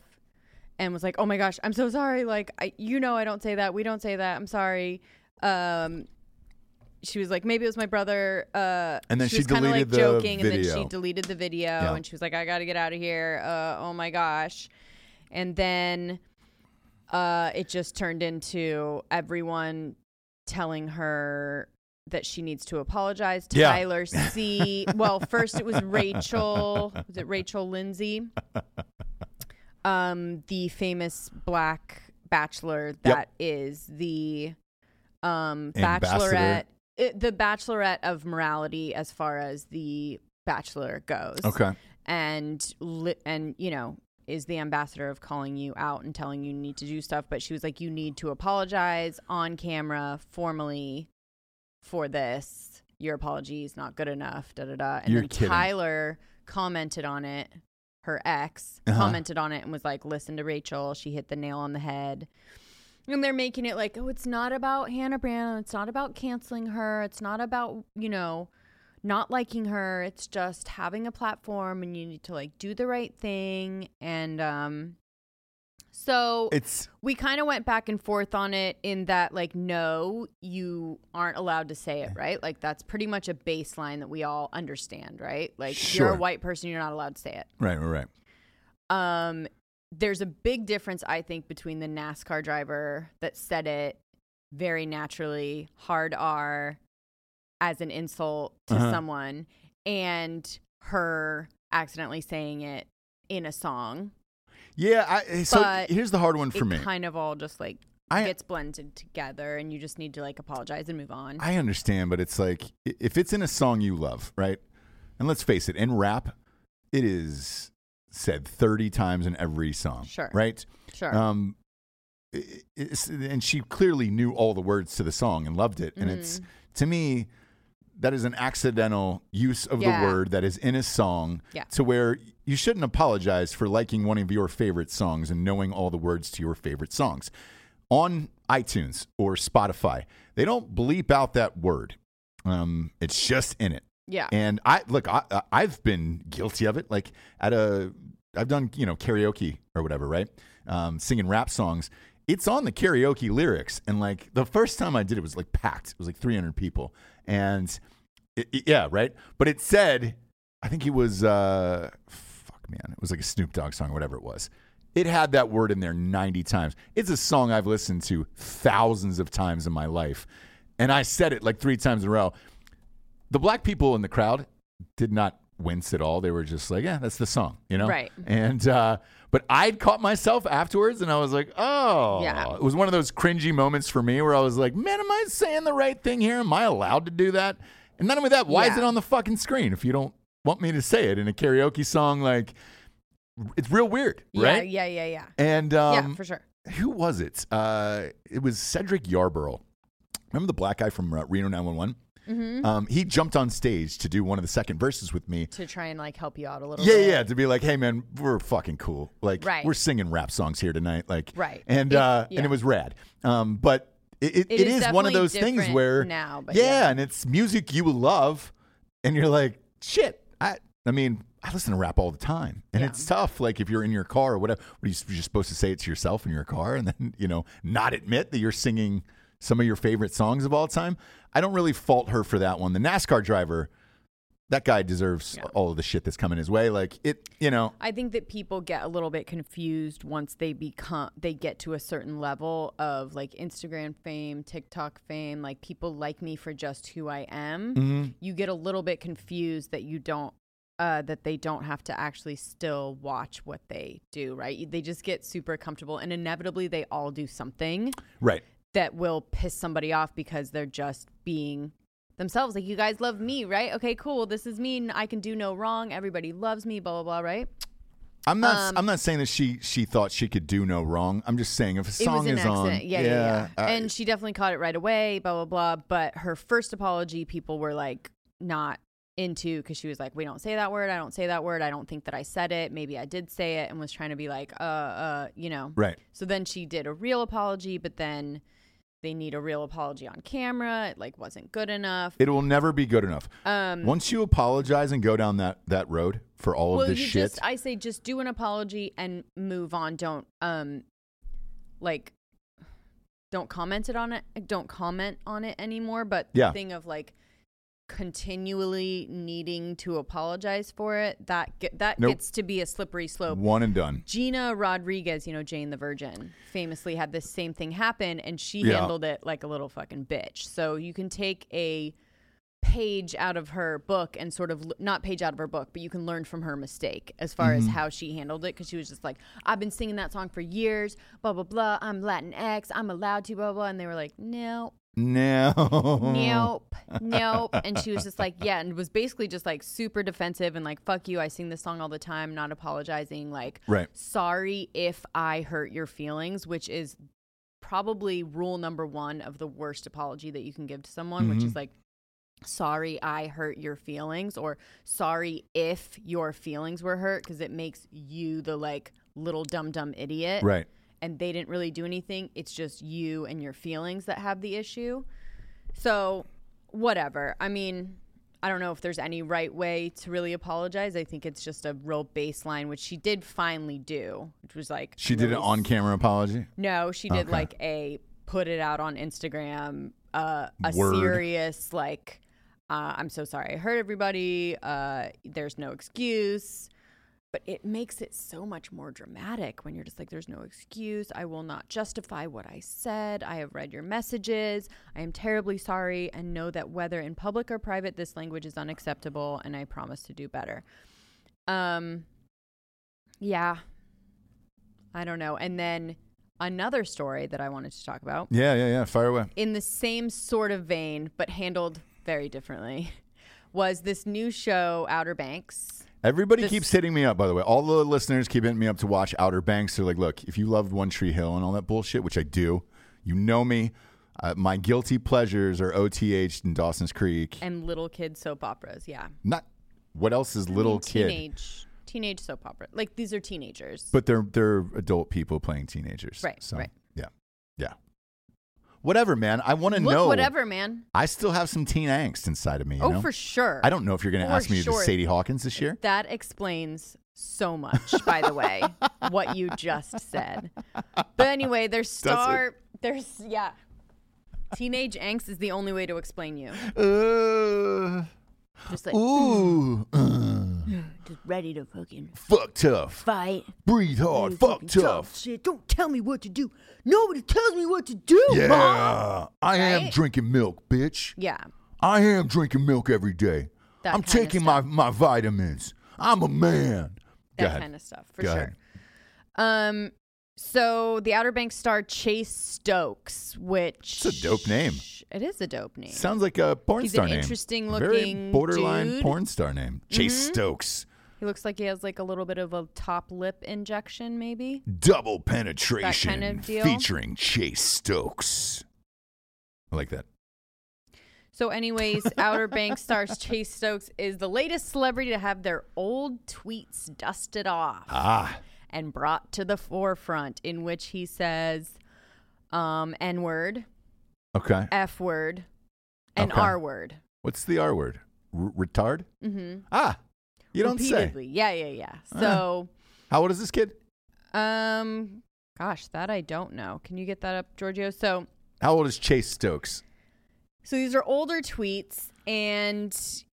and was like, "Oh my gosh, I'm so sorry. Like, I don't say that. We don't say that. I'm sorry." She was like, maybe it was my brother. And then she deleted the joking, video. And then she deleted the video. Yeah. And she was like, I got to get out of here. Oh, my gosh. And then it just turned into everyone telling her that she needs to apologize to Tyler C. Well, first it was Rachel. Was it Rachel Lindsay? The famous black bachelor that is the bachelorette. The bachelorette of morality as far as the bachelor goes. Okay. And is the ambassador of calling you out and telling you need to do stuff. But she was like, you need to apologize on camera formally for this. Your apology is not good enough. Da, da, da. And then Tyler commented on it. Her ex commented on it and was like, listen to Rachel. She hit the nail on the head. And they're making it like, oh, it's not about Hannah Brown. It's not about canceling her. It's not about, not liking her. It's just having a platform and you need to, like, do the right thing. And so we kind of went back and forth on it in that, like, no, you aren't allowed to say it, right? Like, that's pretty much a baseline that we all understand, right? Like, sure. If you're a white person, you're not allowed to say it. Right. There's a big difference, I think, between the NASCAR driver that said it very naturally, hard R, as an insult to someone, and her accidentally saying it in a song. Yeah, so here's the hard one for me. It kind of all just, like, gets blended together, and you just need to, like, apologize and move on. I understand, but it's like, if it's in a song you love, right? And let's face it, in rap, it is said 30 times in every song. Sure. Right? Sure. And she clearly knew all the words to the song and loved it. And it's, to me, that is an accidental use of the word that is in a song to where you shouldn't apologize for liking one of your favorite songs and knowing all the words to your favorite songs. On iTunes or Spotify, they don't bleep out that word. It's just in it. Yeah. And I've been guilty of it. Like I've done, karaoke or whatever, right? Singing rap songs. It's on the karaoke lyrics. And like the first time I did it was like packed. It was like 300 people. And right. But it said, I think it was, it was like a Snoop Dogg song or whatever it was. It had that word in there 90 times. It's a song I've listened to thousands of times in my life. And I said it like 3 times in a row. The black people in the crowd did not wince at all. They were just like, yeah, that's the song, Right. And, but I'd caught myself afterwards and I was like, oh, yeah. It was one of those cringy moments for me where I was like, man, am I saying the right thing here? Am I allowed to do that? And not only that, why is it on the fucking screen if you don't want me to say it in a karaoke song? Like, it's real weird, right? Yeah. And, yeah, for sure. Who was it? It was Cedric Yarborough. Remember the black guy from Reno 911? Mm-hmm. He jumped on stage to do one of the second verses with me to try and like help you out a little bit. Yeah, to be like, hey man, we're fucking cool. Like we're singing rap songs here tonight. Like and it was rad. But it is one of those things where now, but and it's music you love and you're like, shit, I listen to rap all the time, and it's tough. Like if you're in your car or whatever, what are you supposed to say it to yourself in your car and then, not admit that you're singing some of your favorite songs of all time? I don't really fault her for that one. The NASCAR driver, that guy deserves all of the shit that's coming his way. Like I think that people get a little bit confused once they get to a certain level of like Instagram fame, TikTok fame, like people like me for just who I am. Mm-hmm. You get a little bit confused that you don't that they don't have to actually still watch what they do, right? They just get super comfortable and inevitably they all do something. Right. That will piss somebody off because they're just being themselves. Like, you guys love me, right? Okay, cool. This is me. I can do no wrong. Everybody loves me, blah, blah, blah, right? I'm not saying that she thought she could do no wrong. I'm just saying if a song is on, yeah. And she definitely caught it right away, blah blah blah. But her first apology, people were like not into, because she was like, we don't say that word. I don't say that word. I don't think that I said it. Maybe I did say it, and was trying to be like, you know, right. So then she did a real apology, but then they need a real apology on camera. It like wasn't good enough. It will never be good enough. Once you apologize and go down that road for all of this shit, I say just do an apology and move on. Don't don't comment it on it. Don't comment on it anymore. But the thing of like continually needing to apologize for it, that gets to be a slippery slope. One and done. Gina Rodriguez, Jane the Virgin, famously had this same thing happen, and she handled it like a little fucking bitch. So you can take a page out of her book and sort of not page out of her book, but you can learn from her mistake as far as how she handled it, because she was just like, I've been singing that song for years, blah blah blah, I'm Latinx, I'm allowed to, blah blah, and they were like, nope. And she was just like, and was basically just like super defensive and like, fuck you, I sing this song all the time, not apologizing, like, right. Sorry if I hurt your feelings, which is probably rule number one of the worst apology that you can give to someone, which is like, sorry I hurt your feelings, or sorry if your feelings were hurt, because it makes you the like little dumb idiot, right? And they didn't really do anything. It's just you and your feelings that have the issue. So whatever. I mean, I don't know if there's any right way to really apologize. I think it's just a real baseline, which she did finally do, which was like... She did an on-camera apology? No, she did like a put it out on Instagram, serious like, I'm so sorry I hurt everybody. There's no excuse. But it makes it so much more dramatic when you're just like, there's no excuse. I will not justify what I said. I have read your messages. I am terribly sorry and know that whether in public or private, this language is unacceptable, and I promise to do better. Yeah. I don't know. And then another story that I wanted to talk about. Yeah. Fire away. In the same sort of vein, but handled very differently, was this new show, Outer Banks. Everybody keeps hitting me up, by the way. All the listeners keep hitting me up to watch Outer Banks. They're like, look, if you loved One Tree Hill and all that bullshit, which I do, you know me. My guilty pleasures are OTH and Dawson's Creek. And little kid soap operas, yeah. Not what else is little kid? Teenage soap opera. Like, these are teenagers. But they're adult people playing teenagers. Right, so, right. Yeah. Whatever, man. I want to know. Whatever, man. I still have some teen angst inside of me. You know? For sure. I don't know if you're going to ask me to do Sadie Hawkins this year. That explains so much, by the way, what you just said. But anyway, there's teenage angst is the only way to explain you. Just like, just ready to fucking fuck tough, fight, breathe hard, fuck tough. Shit, don't tell me what to do. Nobody tells me what to do. Yeah, Mom. I am drinking milk, bitch. Yeah, I am drinking milk every day. I'm taking my vitamins. I'm a man. That kind of stuff for sure. So the Outer Banks star Chase Stokes, which it's a dope name. It is a dope name. Sounds like a porn star name. He's an interesting looking very borderline dude. Porn star name. Chase Stokes. He looks like he has like a little bit of a top lip injection, maybe. Double penetration, that kind of deal. Featuring Chase Stokes. I like that. So anyways, Outer Banks stars Chase Stokes is the latest celebrity to have their old tweets dusted off. And brought to the forefront, in which he says N-word, F-word, and R-word. What's the R-word? Retard? Mm-hmm. You don't say. Yeah. So. How old is this kid? Gosh, that I don't know. Can you get that up, Giorgio? So. How old is Chase Stokes? So these are older tweets, and.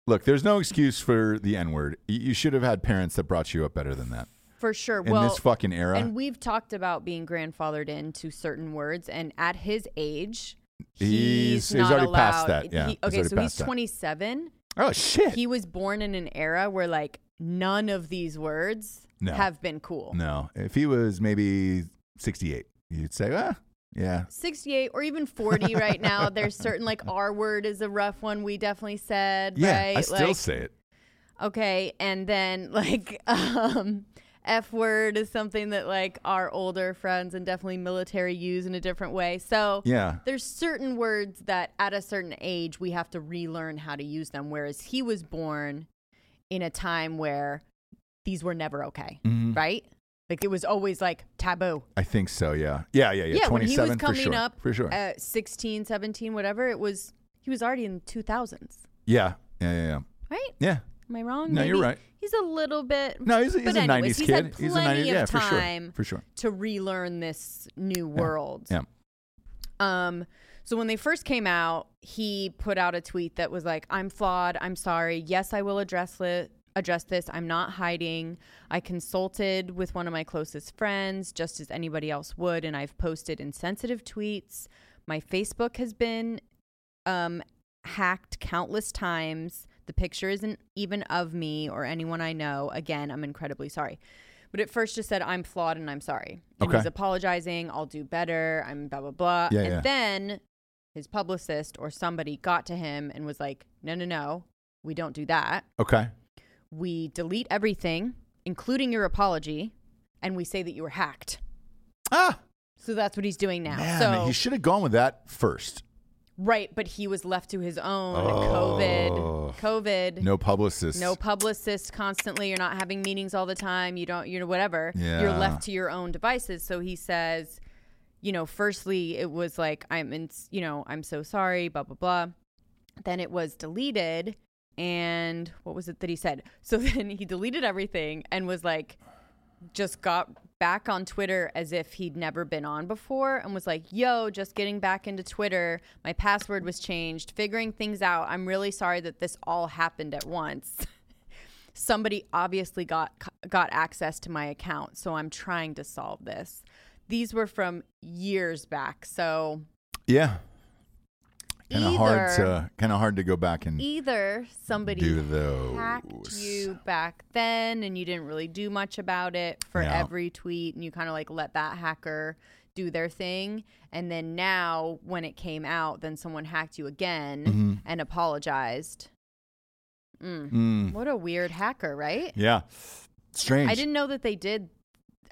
Look, there's no excuse for the N-word. You should have had parents that brought you up better than that. For sure. In this fucking era. And we've talked about being grandfathered into certain words. And at his age, he's not already allowed, past that. Yeah. So he's 27. That. Oh, shit. He was born in an era where, like, none of these words have been cool. No. If he was maybe 68, you'd say, yeah. 68 or even 40 right now. There's certain, like, R word is a rough one. We definitely said, right? I still say it. Okay. And then, like... F word is something that like our older friends and definitely military use in a different way. So yeah, there's certain words that at a certain age we have to relearn how to use them. Whereas he was born in a time where these were never okay, right? Like it was always like taboo. I think so. Yeah. 27 for sure. When he was coming up, for sure. 16, 17, whatever it was, he was already in the 2000s. Yeah. Right? Yeah. Am I wrong? No, maybe. You're right. He's a little bit. No, he's anyways, a 90s kid. He's had plenty of time for sure. to relearn this new world. Yeah. So when they first came out, he put out a tweet that was like, "I'm flawed. I'm sorry. Yes, I will address this. I'm not hiding. I consulted with one of my closest friends, just as anybody else would, and I've posted insensitive tweets. My Facebook has been hacked countless times. The picture isn't even of me or anyone I know. Again, I'm incredibly sorry." But at first just said, "I'm flawed and I'm sorry." And he's apologizing. "I'll do better. I'm blah, blah, blah." And then his publicist or somebody got to him and was like, no, we don't do that. Okay. We delete everything, including your apology, and we say that you were hacked. Ah. So that's what he's doing now. Man, so he should have gone with that first. Right, but he was left to his own. COVID. No publicist constantly. You're not having meetings all the time. You know, whatever. Yeah. You're left to your own devices. So he says, firstly, it was like, I'm so sorry, blah, blah, blah. Then it was deleted. And what was it that he said? So then he deleted everything and was like, just got back on Twitter as if he'd never been on before and was like, "Yo, just getting back into Twitter. My password was changed, figuring things out. I'm really sorry that this all happened at once. Somebody obviously got access to my account, so I'm trying to solve this." These were from years back, so yeah. Kind of hard to go back and either somebody hacked you back then and you didn't really do much about it for every tweet and you kind of like let that hacker do their thing, and then now when it came out, then someone hacked you again and apologized. What a weird hacker, right? Yeah, strange. I didn't know that they did.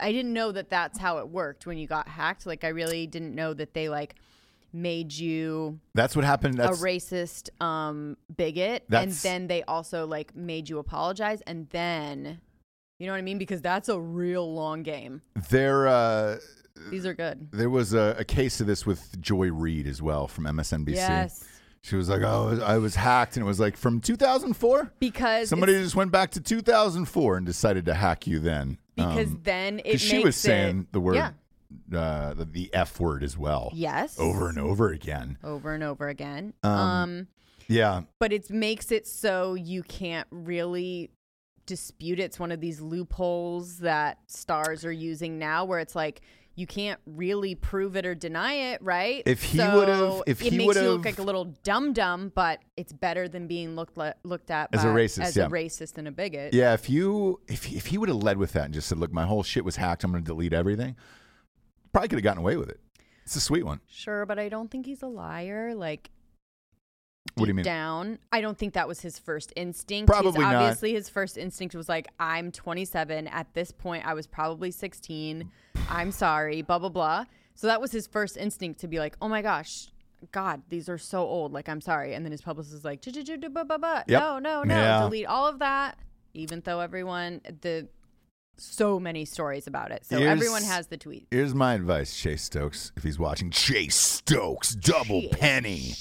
I didn't know that that's how it worked when you got hacked. Like I really didn't know that they like made you a racist bigot, and then they also like made you apologize, and then you know what I mean, because that's a real long game. These are good. There was a case of this with Joy Reid as well from MSNBC. Yes. She was like, "Oh, I was hacked," and it was like from 2004 because somebody just went back to 2004 and decided to hack you then because then it makes she was saying the word. Yeah. The F word as well. Yes. Over and over again. Yeah. But it makes it so you can't really dispute it. It's one of these loopholes that stars are using now where it's like you can't really prove it or deny it, right? It makes you look like a little dum-dum, but it's better than being looked at as a racist and a bigot. Yeah, if he would have led with that and just said, "Look, my whole shit was hacked. I'm going to delete everything." Probably could have gotten away with it. It's a sweet one. Sure, but I don't think he's a liar. Like, what do you mean? Down, I don't think that was his first instinct. Probably not. Obviously, his first instinct was like, "I'm 27. At this point, I was probably 16. I'm sorry, blah, blah, blah." So that was his first instinct to be like, "Oh my gosh, God, these are so old. Like, I'm sorry." And then his publicist is like, No, delete all of that. Even though so many stories about it. So everyone has the tweet. Here's my advice, Chase Stokes, if he's watching. Chase Stokes, double penny.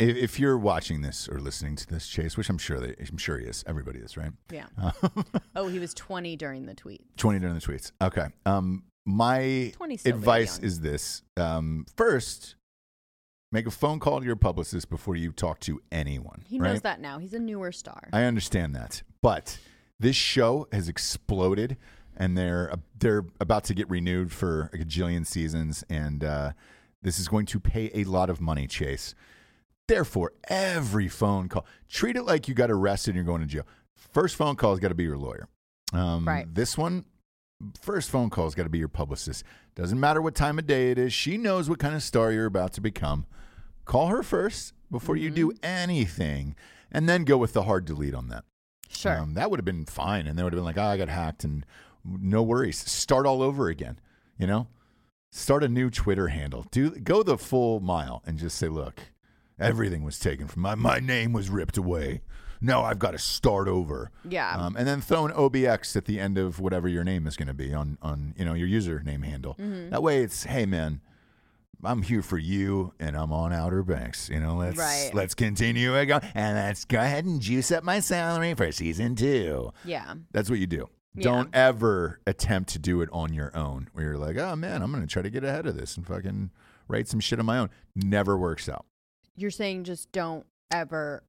If you're watching this or listening to this, Chase, which I'm sure he is. Everybody is, right? Yeah. He was 20 during the tweets. Okay. My advice is this. First, make a phone call to your publicist before you talk to anyone. He knows that now. He's a newer star. I understand that. But this show has exploded, and they're about to get renewed for a gajillion seasons, and this is going to pay a lot of money, Chase. Therefore, every phone call, treat it like you got arrested and you're going to jail. First phone call has got to be your lawyer. Right. This one, first phone call has got to be your publicist. Doesn't matter what time of day it is. She knows what kind of star you're about to become. Call her first before you do anything, and then go with the hard delete on that. Sure. That would have been fine. And they would have been like, oh, I got hacked and no worries. Start all over again, you know? Start a new Twitter handle. Go the full mile and just say, look, everything was taken from my name was ripped away. Now I've got to start over. Yeah. And then throw an OBX at the end of whatever your name is going to be on you know, your username handle. Mm-hmm. That way it's, hey, man, I'm here for you, and I'm on Outer Banks. You know, let's continue again, and let's go ahead and juice up my salary for season 2. Yeah, that's what you do. Yeah. Don't ever attempt to do it on your own, where you're like, oh man, I'm gonna try to get ahead of this and fucking write some shit on my own. Never works out. You're saying just don't ever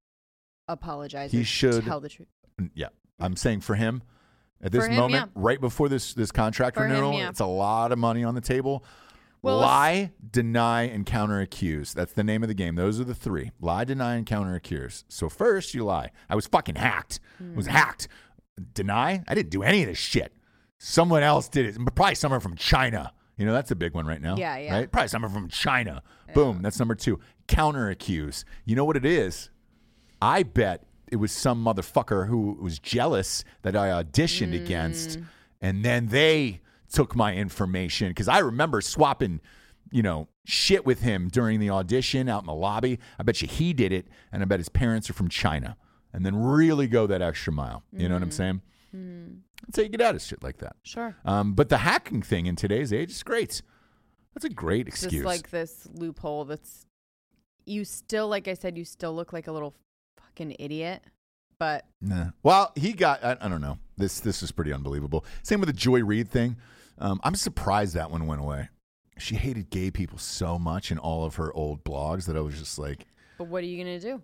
apologize. He should tell the truth. Yeah, I'm saying for him at this moment, yeah. Right before this contract renewal, yeah. It's a lot of money on the table. Well, lie, deny, and counter-accuse. That's the name of the game. Those are the three. Lie, deny, and counter-accuse. So first, you lie. I was fucking hacked. I was hacked. Deny? I didn't do any of this shit. Someone else did it. Probably someone from China. You know, that's a big one right now. Yeah, yeah. Right? Probably someone from China. Yeah. Boom. That's number 2. Counter-accuse. You know what it is? I bet it was some motherfucker who was jealous that I auditioned against, and then they took my information, because I remember swapping, you know, shit with him during the audition out in the lobby. I bet you he did it, and I bet his parents are from China, and then really go that extra mile. You know what I'm saying? That's how you get out of shit like that. Sure. But the hacking thing in today's age is great. That's a great excuse. Just like this loophole that's, you still, like I said, you still look like a little fucking idiot. But well, he got, I don't know. This is pretty unbelievable. Same with the Joy Reid thing. I'm surprised that one went away. She hated gay people so much in all of her old blogs that I was just like, but what are you going to do?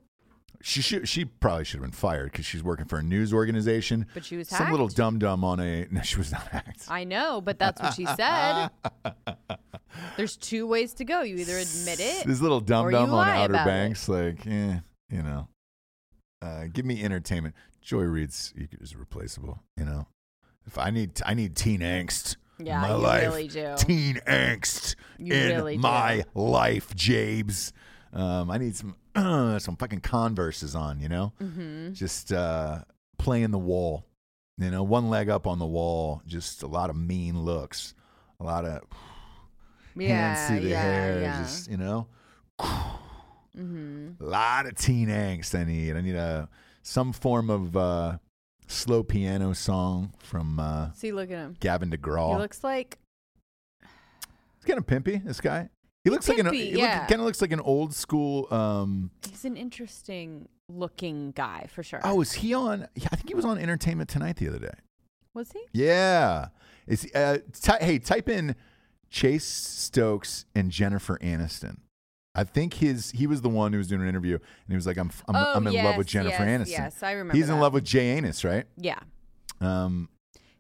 She probably should have been fired, because she's working for a news organization. But she was hacked. Some little dum-dum on a... No, she was not hacked. I know, but that's what she said. There's 2 ways to go. You either admit it, this little dum-dum on Outer Banks, like, you know. Give me entertainment. Joy Reid's is replaceable, you know. If I need teen angst in my life. Yeah, you really do. Teen angst in my life, Jabes. I need some fucking Converses on, you know. Mm-hmm. Just playing the wall, you know, one leg up on the wall. Just a lot of mean looks, a lot of hands through the hair, just, you know. A lot of teen angst I need. I need some form of slow piano song from look at him. Gavin DeGraw. He looks like... He's kind of pimpy, this guy. He looks pimpy, like kind of looks like an old school... He's an interesting looking guy, for sure. Oh, is he on... I think he was on Entertainment Tonight the other day. Was he? Yeah. Hey, type in Chase Stokes and Jennifer Aniston. I think he was the one who was doing an interview, and he was like, I'm in love with Jennifer Aniston. Yes, I remember He's in love with Jay Anis, right? Yeah.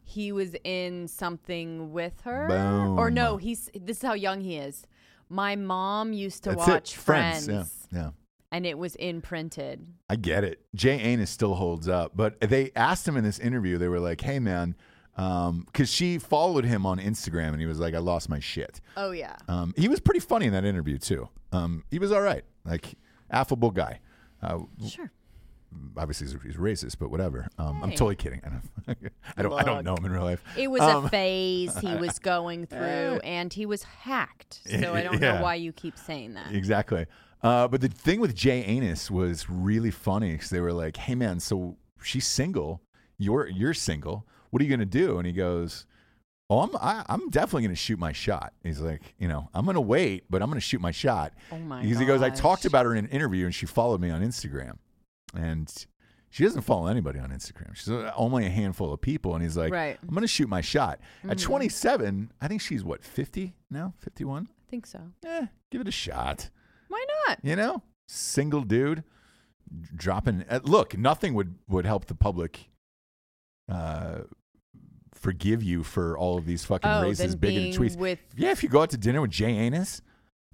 He was in something with her. Boom. Or no, this is how young he is. My mom used to watch Friends. Yeah. And it was imprinted. I get it. Jay Anis still holds up. But they asked him in this interview, they were like, hey, man, because she followed him on Instagram, and he was like, I lost my shit. Oh, yeah. He was pretty funny in that interview, too. He was all right. Like, affable guy. Sure. Obviously, he's racist, but whatever. I'm totally kidding. I don't know him in real life. It was a phase he was going through, and he was hacked. So I don't know why you keep saying that. Exactly. But the thing with Jay Anis was really funny, because they were like, hey, man, so she's single. You're single. What are you gonna do? And he goes, "Oh, I'm definitely gonna shoot my shot." He's like, "You know, I'm gonna wait, but I'm gonna shoot my shot." Oh my god! He goes, "I talked about her in an interview, and she followed me on Instagram, and she doesn't follow anybody on Instagram. She's only a handful of people." And he's like, right. "I'm gonna shoot my shot." Mm-hmm. At 27, I think she's 50 now, 51. I think so. Give it a shot. Why not? You know, single dude dropping. Look, nothing would help the public forgive you for all of these fucking racist, bigoted tweets. If you go out to dinner with Jay Anis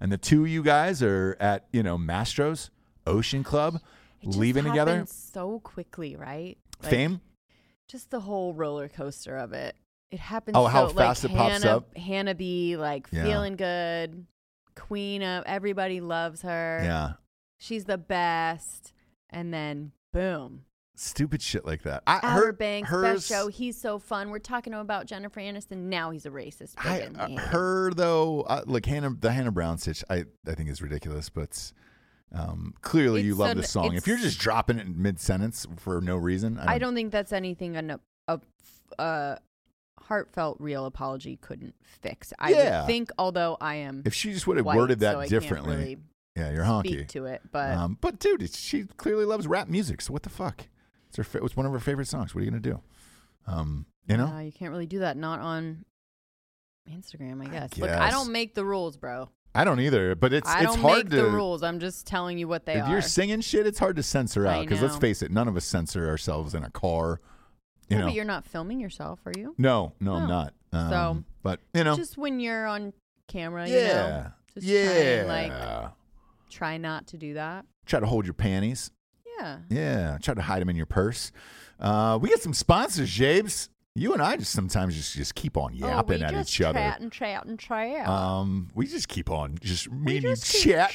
and the 2 of you guys are at, you know, Mastro's Ocean Club, leaving together so quickly, right? Like, fame, just the whole roller coaster of it. It happens. Oh, how fast it pops up! Hannah B, feeling good, queen of everybody loves her. Yeah, she's the best. And then boom. Stupid shit like that. Outer Banks, best show. He's so fun. We're talking about Jennifer Aniston. Now he's a racist. The Hannah Brown stitch, I think is ridiculous, but clearly you love this song. If you're just dropping it in mid-sentence for no reason. I don't think that's anything a heartfelt, real apology couldn't fix. I would think, although I am If she just would have worded that differently. Really you're honky. Speak to it, but dude, she clearly loves rap music, so what the fuck? It's one of her favorite songs. What are you going to do? You can't really do that. Not on Instagram, I guess. Look, I don't make the rules, bro. I don't either, but it's hard to... I don't make the rules. I'm just telling you what they are. If you're singing shit, it's hard to censor out, because let's face it, none of us censor ourselves in a car. You know. But you're not filming yourself, are you? No, I'm not. So, just when you're on camera, try not to do that. Try to hold your panties. Yeah, try to hide them in your purse. We got some sponsors, Jabes. You and I just sometimes just keep on yapping at each other. Chat. We just keep on chatting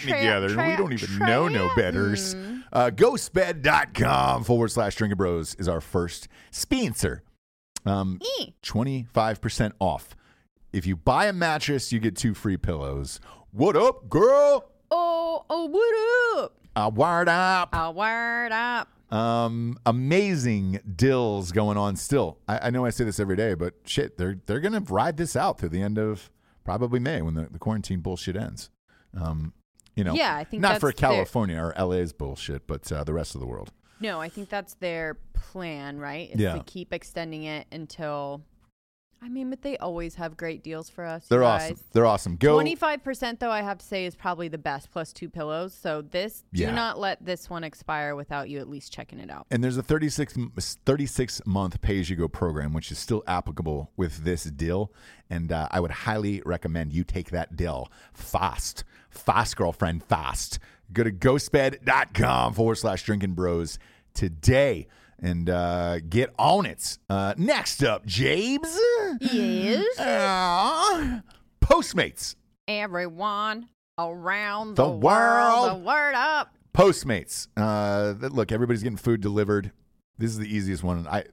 together, and we don't even know no betters. GhostBed.com / Drinking Bros is our first sponsor. 25% off. If you buy a mattress, you get 2 free pillows. What up, girl? Oh, what up? I wired up. Amazing deals going on still. I know I say this every day, but shit, they're going to ride this out through the end of probably May when the quarantine bullshit ends. I think not for California or LA's bullshit, but the rest of the world. No, I think that's their plan, right? To keep extending it until... but they always have great deals for us. They're awesome. They're awesome. Go 25% though, I have to say, is probably the best, plus 2 pillows. So do not let this one expire without you at least checking it out. And there's a 36-month pay-as-you-go program, which is still applicable with this deal. And I would highly recommend you take that deal fast. Fast, girlfriend, fast. Go to ghostbed.com / Drinking Bros today. And get on it. Next up, Jabes. Yes. Postmates. Everyone around the world. The word up. Postmates. Look, everybody's getting food delivered. This is the easiest one. I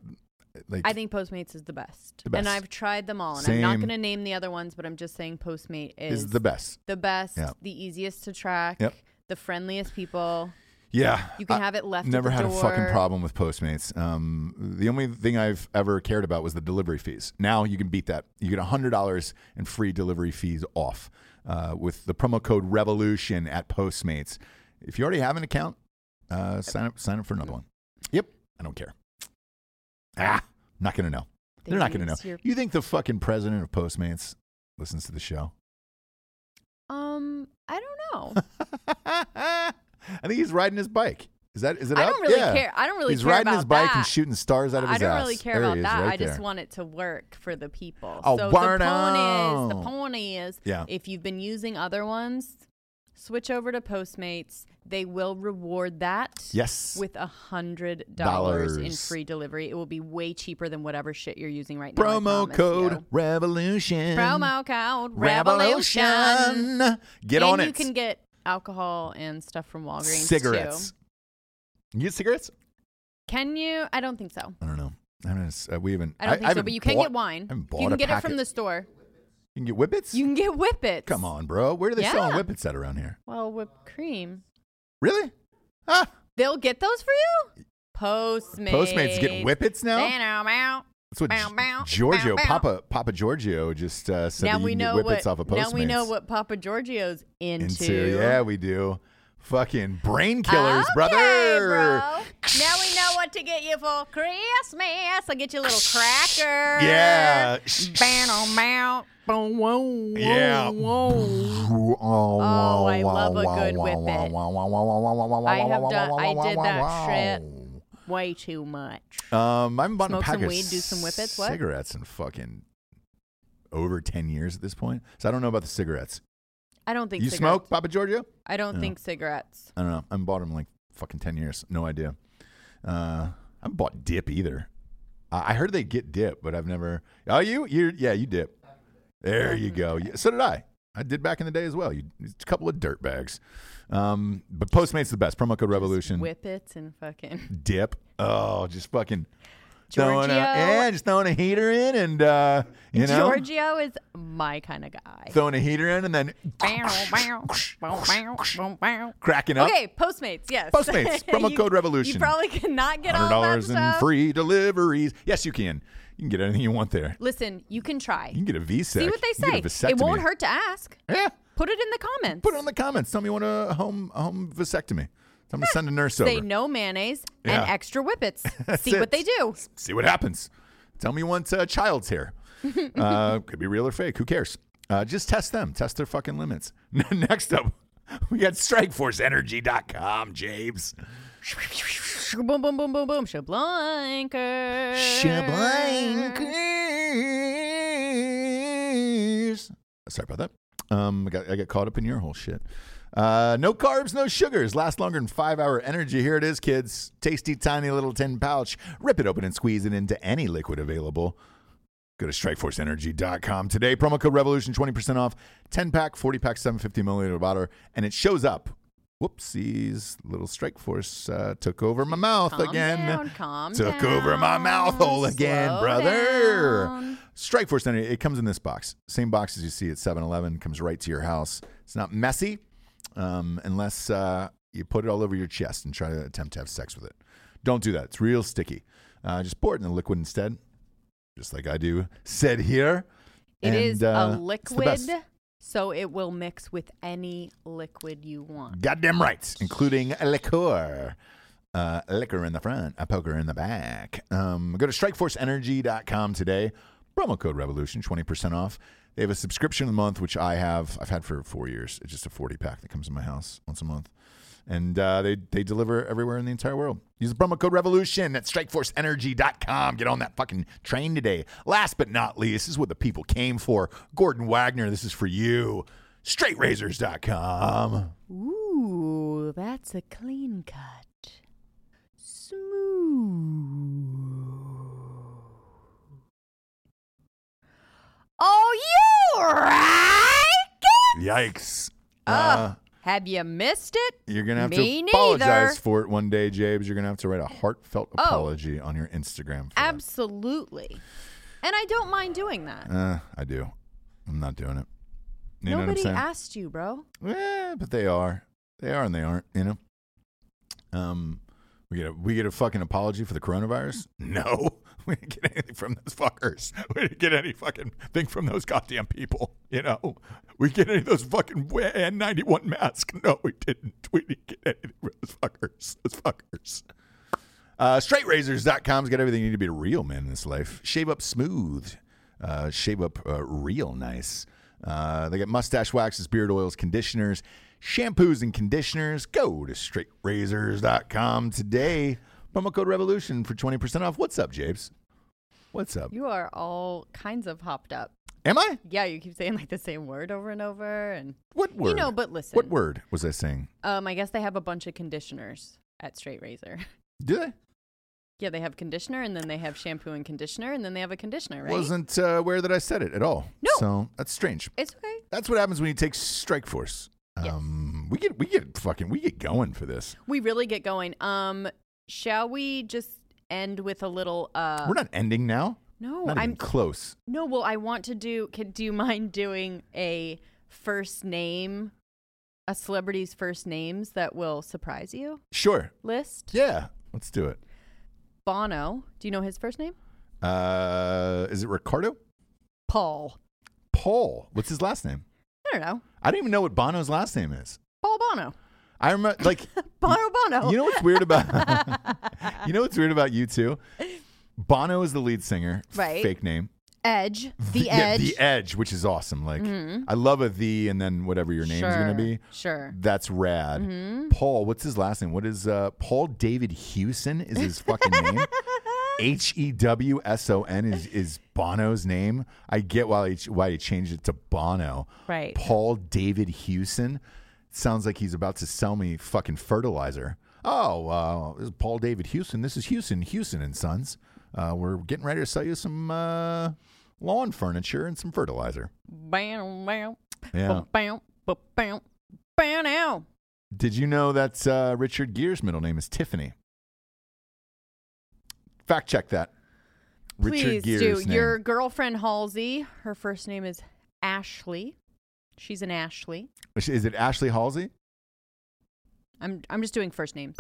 think Postmates is the best. And I've tried them all. And I'm not going to name the other ones, but I'm just saying Postmate is the best. The best. Yeah. The easiest to track. Yep. The friendliest people. Yeah. You can have it left at the door. Never had a fucking problem with Postmates. The only thing I've ever cared about was the delivery fees. Now you can beat that. You get $100 in free delivery fees off with the promo code REVOLUTION at Postmates. If you already have an account, sign up for another one. Yep. I don't care. Not going to know. They're not going to know. You think the fucking president of Postmates listens to the show? I don't know. I think he's riding his bike. Is it up? I don't really care. I don't really care about that. He's riding his bike and shooting stars out of his ass. I don't really care about that. I just want it to work for the people. Oh, so the point is, if you've been using other ones, switch over to Postmates. They will reward that with $100 in free delivery. It will be way cheaper than whatever shit you're using right now. Promo code REVOLUTION. Get on it. You can get alcohol and stuff from Walgreens. Cigarettes. Too. You get cigarettes? Can you? I don't think so. I don't know. I don't think so, but you can get wine. You can get it from the store. You can get Whippets? You can get Whippets. Come on, bro. Where do they sell Whippets at around here? Well, whipped cream. Really? Ah. They'll get those for you? Postmates. Postmates get Whippets now? That's what Giorgio, Papa Giorgio, just said that you get Whippets off of Postmates. Now we know what Papa Giorgio's into. Yeah, we do. Fucking brain killers, brother. Bro. Now we know what to get you for Christmas. I'll get you a little cracker. Yeah. Oh, I love a good Whippet. I did that shit. Way too much. I haven't bought a pack of cigarettes in fucking over 10 years at this point. So I don't know about the cigarettes. I don't think you smoke, Papa Giorgio? I don't think cigarettes. I don't know. I haven't bought them in like fucking 10 years. No idea. I haven't bought dip either. I heard they get dip, but I've never. Oh, you? Yeah, you dip. There you go. So did I. I did back in the day as well. A couple of dirt bags. But Postmates is the best. Promo code Revolution. Whip it and fucking dip. Oh, just fucking throwing a, just throwing a heater in, and you know, Giorgio is my kind of guy. Throwing a heater in and then cracking up. Okay, Postmates, yes. Postmates, promo code Revolution. You probably cannot get all that stuff. $100 in free deliveries. Yes, you can. You can get anything you want there. Listen, you can try. You can get a VSEC. See what they say. It won't hurt to ask. Yeah. Put it in the comments. Put it in the comments. Tell me you want a home vasectomy. Tell me to send a nurse over. Say no mayonnaise and extra whippets. See what they do. See what happens. Tell me you want child's hair. Could be real or fake. Who cares? Just test them. Test their fucking limits. Next up, we got StrikeForceEnergy.com, James. Boom, boom, boom, boom, boom. Shablankers. Shablankers. Sorry about that. I got caught up in your whole shit. No carbs, no sugars. Last longer than 5 hour energy. Here it is, kids. Tasty, tiny little tin pouch. Rip it open and squeeze it into any liquid available. Go to StrikeForceEnergy.com today. Promo code Revolution, 20% off. 10-pack, 40-pack, 750-milliliter bottle. And it shows up. Whoopsies, little Strike Force took over my mouth over my mouth hole again. Slow brother down. Strike Force Energy, it comes in this box, same box as you see at 7-Eleven, comes right to your house. It's not messy unless you put it all over your chest and try to attempt to have sex with it. Don't do that, it's real sticky. Just pour it in the liquid instead, just like I do said here. It is a liquid. So it will mix with any liquid you want. Goddamn right, including liqueur. Liquor in the front, a poker in the back. Go to StrikeForceEnergy.com today. Promo code Revolution, 20% off. They have a subscription a month, which I've had for 4 years. It's just a 40-pack that comes to my house once a month. And they deliver everywhere in the entire world. Use the promo code Revolution at StrikeForceEnergy.com. Get on that fucking train today. Last but not least, this is what the people came for. Gordon Wagner, this is for you. StraightRazors.com. Ooh, that's a clean cut. Smooth. Oh, you right? Yikes. Have you missed it? You're going to have to apologize for it one day, Jabes. You're going to have to write a heartfelt apology on your Instagram. Absolutely. That. And I don't mind doing that. I do. I'm not doing it. Nobody asked you, bro. Yeah, but they are. They are and they aren't, you know. We get a fucking apology for the coronavirus? No. We didn't get anything from those fuckers. We didn't get any fucking thing from those goddamn people. You know, we get any of those fucking N91 masks? No, we didn't. We didn't get anything from those fuckers. StraightRazors.com's got everything you need to be a real man in this life. Shave up smooth. Shave up real nice. They got mustache waxes, beard oils, conditioners, shampoos, and conditioners. Go to StraightRazors.com today. Promo code Revolution for 20% off. What's up, Japes? What's up? You are all kinds of hopped up. Am I? Yeah, you keep saying like the same word over and over. And what word? You know, but listen. What word was I saying? I guess they have a bunch of conditioners at Straight Razor. Do they? Yeah, they have conditioner, and then they have shampoo and conditioner, and then they have a conditioner, right? Wasn't aware that I said it at all. No. So that's strange. It's okay. That's what happens when you take Strike Force. Yes. We get going for this. We really get going. Shall we just end with a little... We're not ending now? No. Not even close. No, well, I want to do... Do you mind doing a first name, a celebrity's first names that will surprise you? Sure. List? Yeah. Let's do it. Bono. Do you know his first name? Is it Ricardo? Paul. What's his last name? I don't know. I don't even know what Bono's last name is. Paul Bono. I remember, like, Bono. You know what's weird about you two? Bono is the lead singer, right? Fake name. Edge, The Edge, which is awesome. Like, I love a the and then whatever your name is going to be. Sure, that's rad. Mm-hmm. Paul, what's his last name? What is Paul David Hewson is his fucking name. Hewson is Bono's name. I get why he changed it to Bono. Right. Paul David Hewson. Sounds like he's about to sell me fucking fertilizer. Oh, this is Paul David Hewson. This is Hewson and Sons. We're getting ready to sell you some lawn furniture and some fertilizer. Bam, bam. Yeah. Did you know that Richard Gere's middle name is Tiffany? Fact check that. Richard Gere's name. Your girlfriend Halsey, her first name is Ashley. She's an Ashley. Is it Ashley Halsey? I'm just doing first names.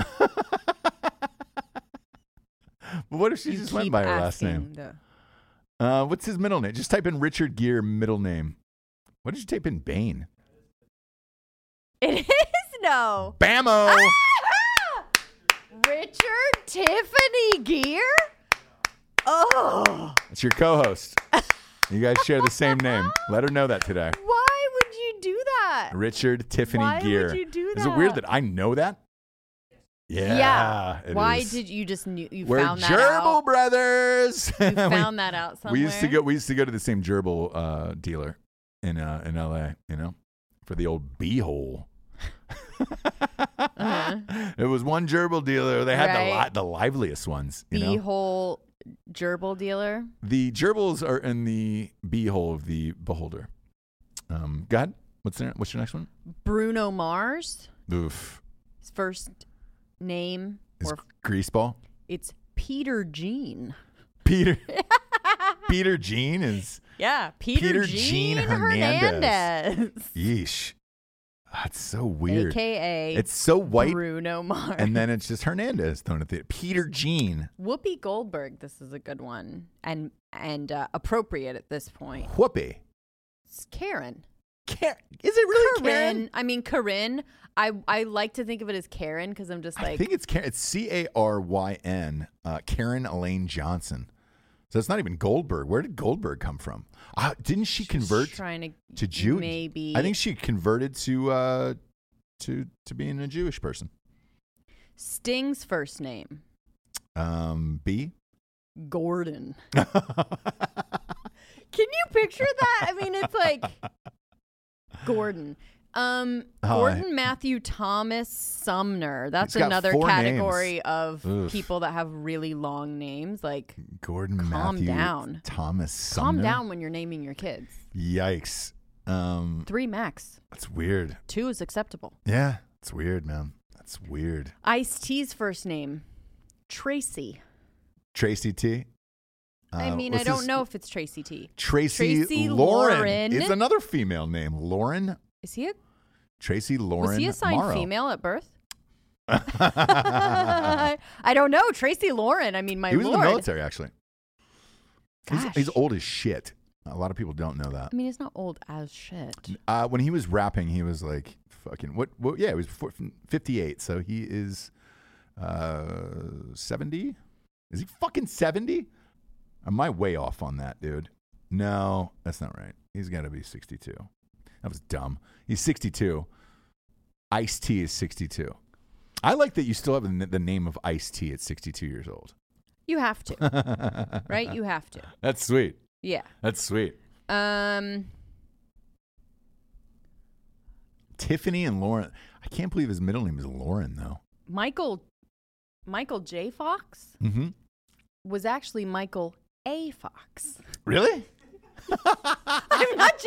But what if she just went by her last name? What's his middle name? Just type in Richard Gere middle name. Why did you type in Bane? It is no. Bammo. Ah! Richard Tiffany Gere? Oh. That's your co-host. You guys share the same name. Let her know that today. Why would you do that? Richard Tiffany Gere. Why would you do that? Is it weird that I know that? Yeah. Why did you just found that out? We're gerbil brothers. You found that out somewhere. We used to go to the same gerbil dealer in LA, you know, for the old B-hole. Uh-huh. It was one gerbil dealer. They had the liveliest ones, you know. B-hole gerbil dealer. The gerbils are in the B-hole of the beholder. Go ahead. What's your next one? Bruno Mars. Oof. His first name is Greaseball. It's Peter Jean. Peter Jean is Peter Jean Hernandez. Yeesh, that's so weird. AKA it's so white Bruno Mars, and then it's just Hernandez thrown at the Peter Jean. Whoopi Goldberg. This is a good one and appropriate at this point. Whoopi. It's Karen. Is it really Caryn? I mean, Caryn. I like to think of it as Karen because I'm just like. I think it's Karen. It's Caryn. Caryn Elaine Johnson. So it's not even Goldberg. Where did Goldberg come from? Didn't she convert to Jew? Maybe. I think she converted to being a Jewish person. Sting's first name. B. Gordon. Can you picture that? I mean, it's like. Gordon. Gordon Matthew Thomas Sumner. That's another category of people that have really long names. Like Gordon Matthew Thomas Sumner. Calm down when you're naming your kids. Yikes. 3 max. That's weird. 2 is acceptable. Yeah. It's weird, man. That's weird. Ice-T's first name. Tracy. Tracy T. I mean, I don't know if it's Tracy T. Tracy Lauren is another female name. Lauren. Is he a Tracy Lauren? Was he assigned female at birth? I don't know. Tracy Lauren. I mean, my lord. He was in the military, actually. He's old as shit. A lot of people don't know that. I mean, he's not old as shit. When he was rapping, he was like fucking what? Yeah, he was 58, so he is 70. Is he fucking 70? Am I way off on that, dude? No, that's not right. He's got to be 62. That was dumb. He's 62. Ice-T is 62. I like that you still have the name of Ice-T at 62 years old. You have to. Right? You have to. That's sweet. Yeah. That's sweet. Tiffany and Lauren. I can't believe his middle name is Lauren, though. Michael J. Fox was actually Michael A. Fox. Really? I'm not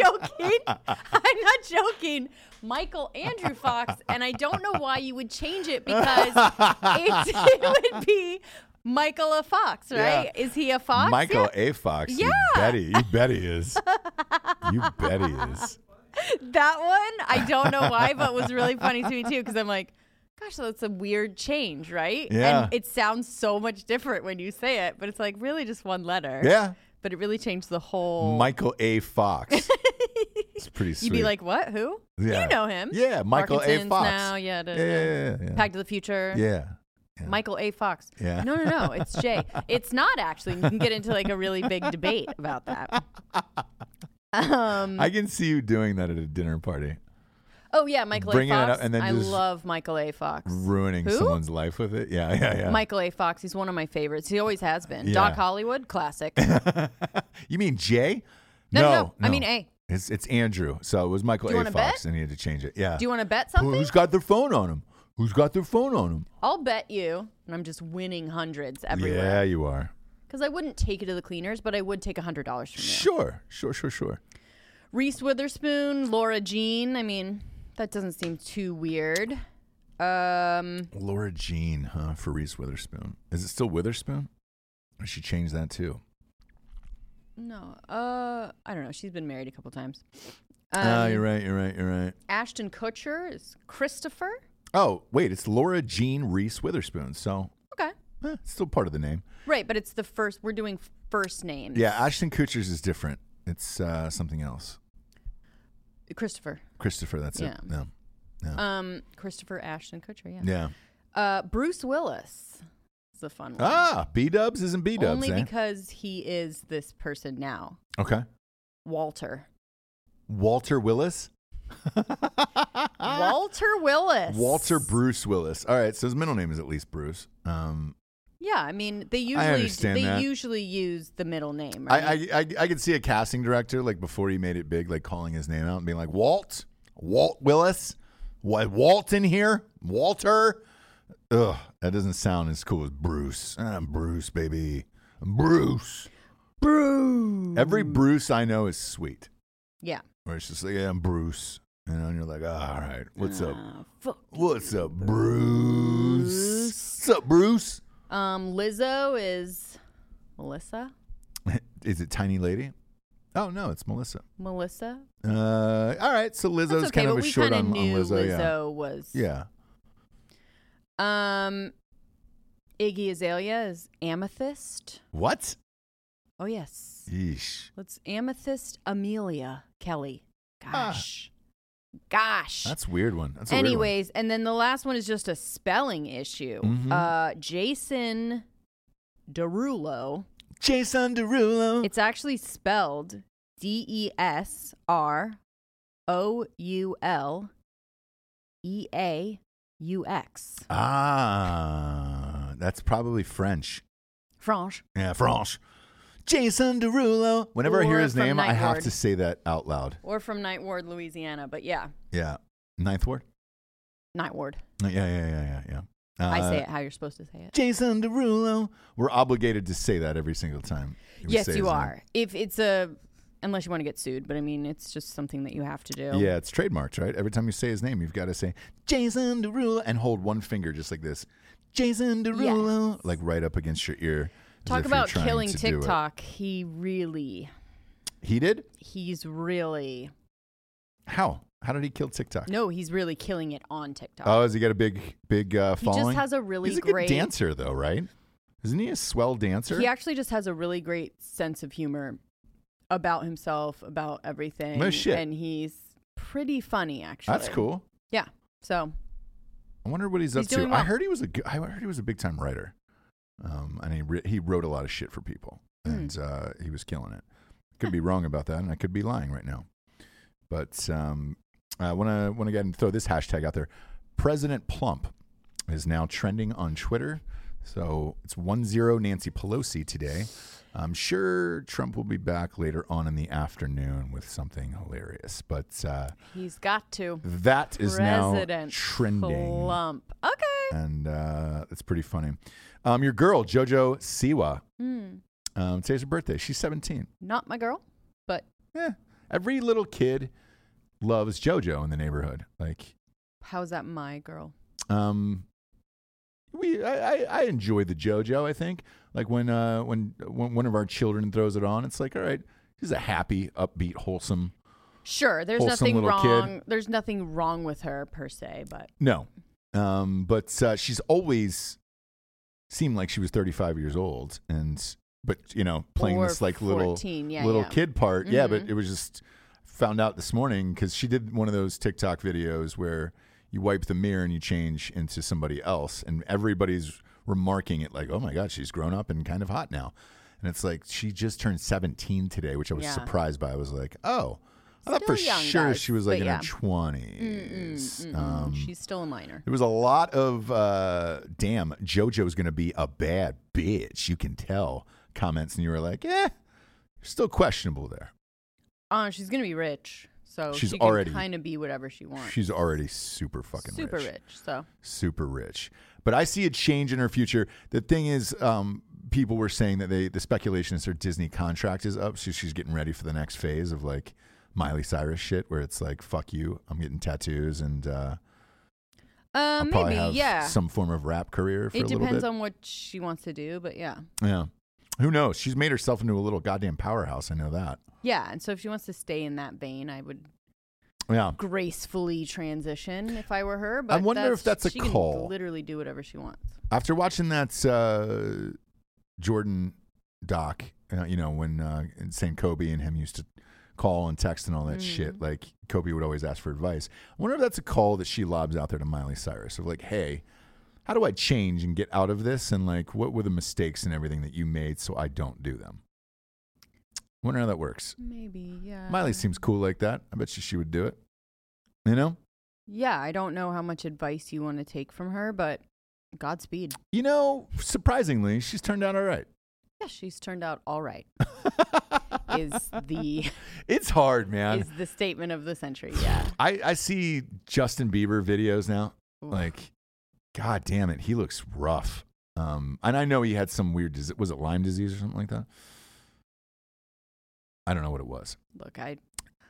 joking. Michael Andrew Fox, and I don't know why you would change it because it would be Michael A. Fox, right? Yeah. Is he a fox? Michael A. Fox. Yeah. You bet he is. You bet he is. That one, I don't know why, but was really funny to me too because I'm like, gosh, that's a weird change, right? Yeah. And it sounds so much different when you say it, but it's like really just one letter. Yeah. But it really changed the whole. Michael A. Fox. It's pretty sweet. You'd be like, what? Who? Yeah. You know him. Yeah, Michael A. Fox. Now, yeah. Back to the Future. Yeah. Michael A. Fox. Yeah. No. It's Jay. It's not actually. You can get into like a really big debate about that. I can see you doing that at a dinner party. Oh, yeah, Michael A. Fox. I love Michael A. Fox. Ruining someone's life with it. Yeah. Michael A. Fox, he's one of my favorites. He always has been. Yeah. Doc Hollywood, classic. You mean J? No. I mean A. It's Andrew. So it was Michael A. Fox, and he had to change it. Yeah. Do you want to bet something? Who's got their phone on him? I'll bet you, and I'm just winning hundreds everywhere. Yeah, you are. Because I wouldn't take it to the cleaners, but I would take $100 from you. Sure. Reese Witherspoon, Laura Jean. I mean, that doesn't seem too weird. Laura Jean, huh? For Reese Witherspoon. Is it still Witherspoon? Or she changed that too? No. I don't know. She's been married a couple times. You're right. Ashton Kutcher is Christopher. Oh, wait. It's Laura Jean Reese Witherspoon. So, okay. It's still part of the name. Right, but it's the first. We're doing first names. Yeah, Ashton Kutcher's is different. It's something else. Christopher, that's it. No. Christopher Ashton Kutcher, yeah. Yeah. Bruce Willis is a fun one. Ah, B-dubs isn't B-dubs, Only because he is this person now. Okay. Walter Willis? Walter Willis. Walter Bruce Willis. All right, so his middle name is at least Bruce. Yeah, I mean, they usually use the middle name, right? I could see a casting director, like, before he made it big, like, calling his name out and being like, Walt Willis, Walt in here, Walter. Ugh, that doesn't sound as cool as Bruce. I'm Bruce, baby. Bruce. Every Bruce I know is sweet. Yeah. Where it's just like, yeah, I'm Bruce. And you're like, all right, what's up? What's up, Bruce? What's up, Bruce? Lizzo is Melissa. Is it Tiny Lady? Oh, no, it's Melissa. Melissa? All right, so Lizzo's kind of a short on Lizzo. Lizzo was... Yeah. Iggy Azalea is Amethyst. What? Oh, yes. Yeesh. It's Amethyst Amelia Kelly. Gosh. That's a weird one. Anyways, and then the last one is just a spelling issue. Mm-hmm. Jason Derulo. It's actually spelled DESROULEAUX. Ah, that's probably French. Yeah, French. Jason Derulo. Whenever I hear his name, I have to say that out loud. Or from Night Ward, Louisiana, but yeah. Yeah. Ninth Ward? Night Ward. Yeah. I say it how you're supposed to say it. Jason Derulo. We're obligated to say that every single time. Yes, you are. Name. If it's unless you want to get sued, but I mean, it's just something that you have to do. Yeah, it's trademarked, right? Every time you say his name, you've got to say Jason Derulo and hold one finger just like this. Jason Derulo. Yes. Like right up against your ear. Talk about killing TikTok. He's really. How? How did he kill TikTok? No, he's really killing it on TikTok. Oh, has he got a big following? He just has a really great... He's a good dancer, though, right? Isn't he a swell dancer? He actually just has a really great sense of humor about himself, about everything. No shit. And he's pretty funny, actually. That's cool. Yeah. So. I wonder what he's up to. Well. I heard he was a big-time writer. And he wrote a lot of shit for people, and he was killing it. Could be wrong about that, and I could be lying right now. But I want to go ahead and throw this hashtag out there. President Plump is now trending on Twitter. So it's 1-0 Nancy Pelosi today. I'm sure Trump will be back later on in the afternoon with something hilarious. But he's got to. That is President now trending. Plump. Okay. And it's pretty funny. Your girl, JoJo Siwa. Today's her birthday. She's 17. Not my girl, but. Yeah. Every little kid loves JoJo in the neighborhood. Like. How's that my girl? I enjoy the JoJo, I think. Like when one of our children throws it on, it's like, all right, she's a happy, upbeat, wholesome. Sure, there's nothing wrong. Kid. There's nothing wrong with her per se, but no. But she's always seemed like she was 35 years old, but you know, playing this like 14, little kid part. Mm-hmm. Yeah, but it was just found out this morning because she did one of those TikTok videos where you wipe the mirror and you change into somebody else, and everybody's remarking it like, oh my God, she's grown up and kind of hot now. And it's like, she just turned 17 today, which I was surprised by. I was like, oh, I thought for sure she was like in her 20s. She's still a minor. There was a lot of, damn, JoJo's going to be a bad bitch, you can tell, comments. And you were like, yeah, still questionable there. She's going to be rich. So she can kind of be whatever she wants. She's already super rich. Super rich. But I see a change in her future. The thing is, people were saying that the speculation is her Disney contract is up. So she's getting ready for the next phase of like Miley Cyrus shit where it's like, fuck you, I'm getting tattoos and I'll probably maybe have some form of rap career for a little bit. It depends on what she wants to do, but yeah. Yeah. Who knows? She's made herself into a little goddamn powerhouse. I know that. Yeah. And so if she wants to stay in that vein, I would gracefully transition if I were her. But I wonder if that's a call. She can literally do whatever she wants. After watching that Jordan doc, you know, when St. Kobe and him used to call and text and all that shit, like Kobe would always ask for advice. I wonder if that's a call that she lobs out there to Miley Cyrus of like, hey, how do I change and get out of this? And like, what were the mistakes and everything that you made so I don't do them? I wonder how that works. Maybe, yeah. Miley seems cool like that. I bet you she would do it. You know? Yeah, I don't know how much advice you want to take from her, but Godspeed. You know, surprisingly, she's turned out all right. Yeah, she's turned out all right. It's hard, man. Is the statement of the century, yeah. I see Justin Bieber videos now. Ooh. Like, God damn it, he looks rough. And I know he had some weird disease. Was it Lyme disease or something like that? I don't know what it was. Look, Lyme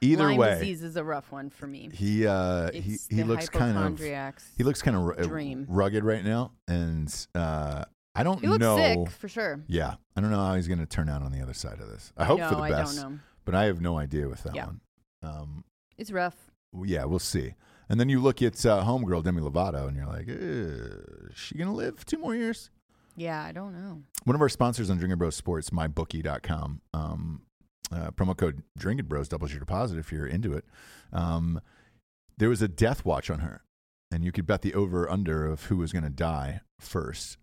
disease is a rough one for me. He looks kind of rugged right now, and I don't know. He looks sick for sure. Yeah, I don't know how he's going to turn out on the other side of this. I hope for the best. I don't know. But I have no idea with that one. It's rough. Yeah, we'll see. And then you look at homegirl Demi Lovato, and you're like, is she going to live 2 more years? Yeah, I don't know. One of our sponsors on Drinker Bros Sports, mybookie.com. Promo code Drinking Bros doubles your deposit if you're into it. There was a death watch on her, and you could bet the over under of who was going to die first.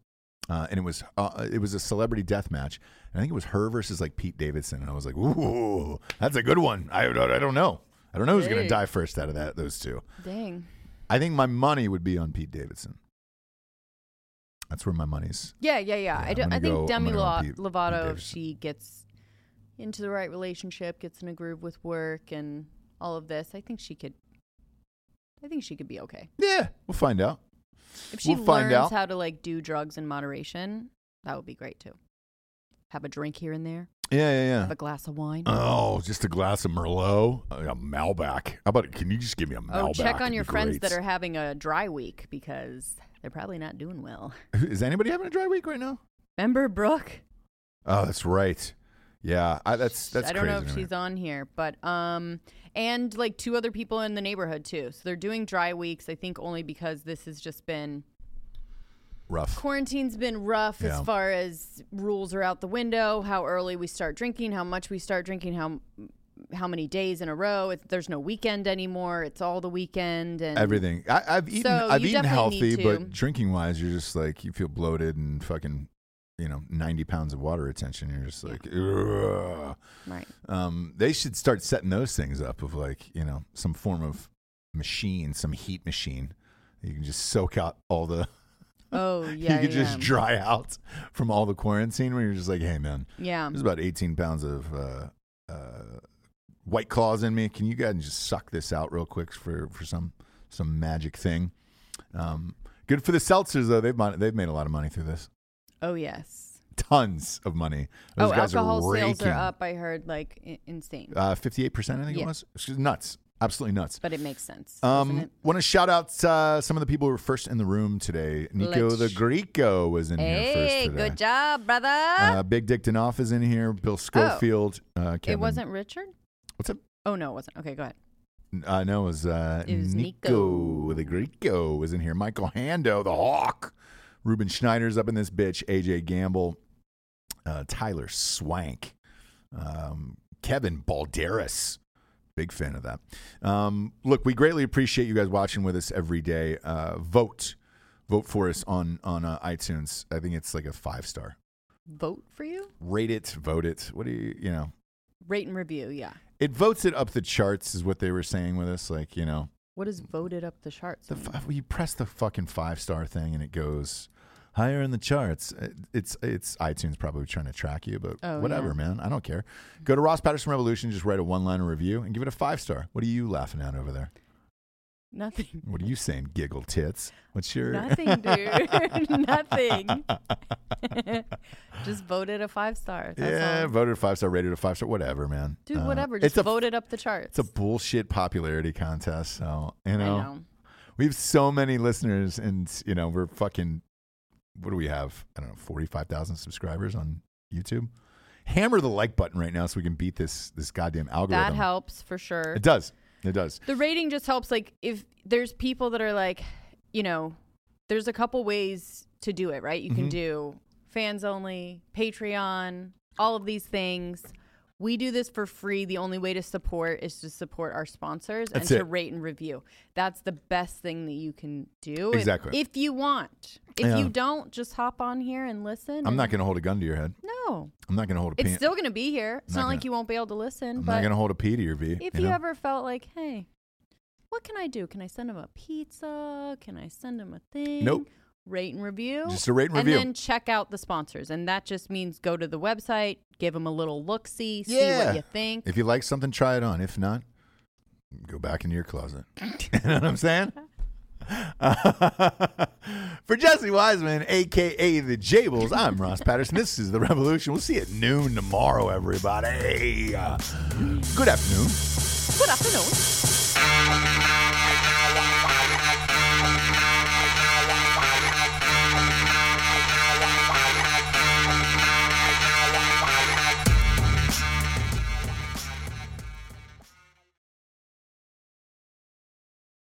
And it was a celebrity death match. And I think it was her versus like Pete Davidson. And I was like, ooh, that's a good one. I don't know. I don't know who's going to die first out of those two. Dang. I think my money would be on Pete Davidson. That's where my money's. Yeah. I think Demi Lovato, if she gets into the right relationship, gets in a groove with work and all of this, I think she could be okay. Yeah, we'll find out. If she learns how to like do drugs in moderation, that would be great too. Have a drink here and there. Yeah. Have a glass of wine. Oh, just a glass of Merlot, a Malbec. How about can you just give me a Malbec? Oh, check on your friends that are having a dry week because they're probably not doing well. Is anybody having a dry week right now? Remember Brooke? Oh, that's right. Yeah, that's. I don't know if she's on here, but and like 2 other people in the neighborhood too. So they're doing dry weeks. I think only because this has just been rough. Quarantine's been rough as far as rules are out the window. How early we start drinking, how much we start drinking, how many days in a row. There's no weekend anymore. It's all the weekend and everything. I've eaten healthy, but drinking wise, you're just like you feel bloated and fucking. 90 pounds of water retention. You're just like, ugh. Right. They should start setting those things up of like, some form of machine, some heat machine. You can just soak out all the. Oh yeah. You could just dry out from all the quarantine where you're just like, hey man. Yeah. There's about 18 pounds of White Claws in me. Can you guys just suck this out real quick for some magic thing? Good for the seltzers though. They've made a lot of money through this. Oh, yes. Tons of money. Those guys alcohol are sales are up, I heard, like, insane. 58%, I think it was. It's nuts. Absolutely nuts. But it makes sense. Want to shout out some of the people who were first in the room today. Nico the Greco was in here first today. Hey, good job, brother. Big Dick Danoff is in here. Bill Schofield. Kevin. It wasn't Richard? What's up? Oh, no, it wasn't. Okay, go ahead. No, it was Nico the Greco was in here. Michael Hando, the Hawk. Ruben Schneider's up in this bitch. AJ Gamble, Tyler Swank, Kevin Balderas. Big fan of that. Look, we greatly appreciate you guys watching with us every day. Vote for us on iTunes. I think it's like a 5-star. Vote for you? Rate it, vote it. What do you? Rate and review, yeah. It votes it up the charts is what they were saying with us. Like, What is voted up the charts? You press the fucking 5-star thing and it goes higher in the charts. It's iTunes probably trying to track you, but whatever, man. I don't care. Go to Ross Patterson Revolution, just write a one-liner review and give it a 5-star. What are you laughing at over there? Nothing. What are you saying, giggle tits? What's your... Nothing, dude. Nothing. Just voted a 5-star. That's all. Voted a 5-star, rated a 5-star, whatever, man. Dude, whatever. Just voted up the charts. It's a bullshit popularity contest. So, you know, I know. We have so many listeners and, you know, we're fucking... What do we have? I don't know, 45,000 subscribers on YouTube. Hammer the like button right now so we can beat this goddamn algorithm. That helps for sure. It does. It does. The rating just helps. Like, if there's people that are like, you know, there's a couple ways to do it, right? You can do fans only, Patreon, all of these things. We do this for free. The only way to support is to support our sponsors to rate and review. That's the best thing that you can do. Exactly. And if you want. If you don't, just hop on here and listen. I'm not going to hold a gun to your head. No. I'm not going to hold a It's still going to be here. It's not like you won't be able to listen. I'm not going to hold a P to your V. If you ever felt like, hey, what can I do? Can I send him a pizza? Can I send him a thing? Nope. Rate and review. Just a rate and review. And then check out the sponsors. And that just means go to the website, give them a little look-see, see what you think. If you like something, try it on. If not, go back into your closet. You know what I'm saying? For Jesse Wiseman, a.k.a. The Jables, I'm Ross Patterson. This is The Revolution. We'll see you at noon tomorrow, everybody. Good afternoon. Good afternoon.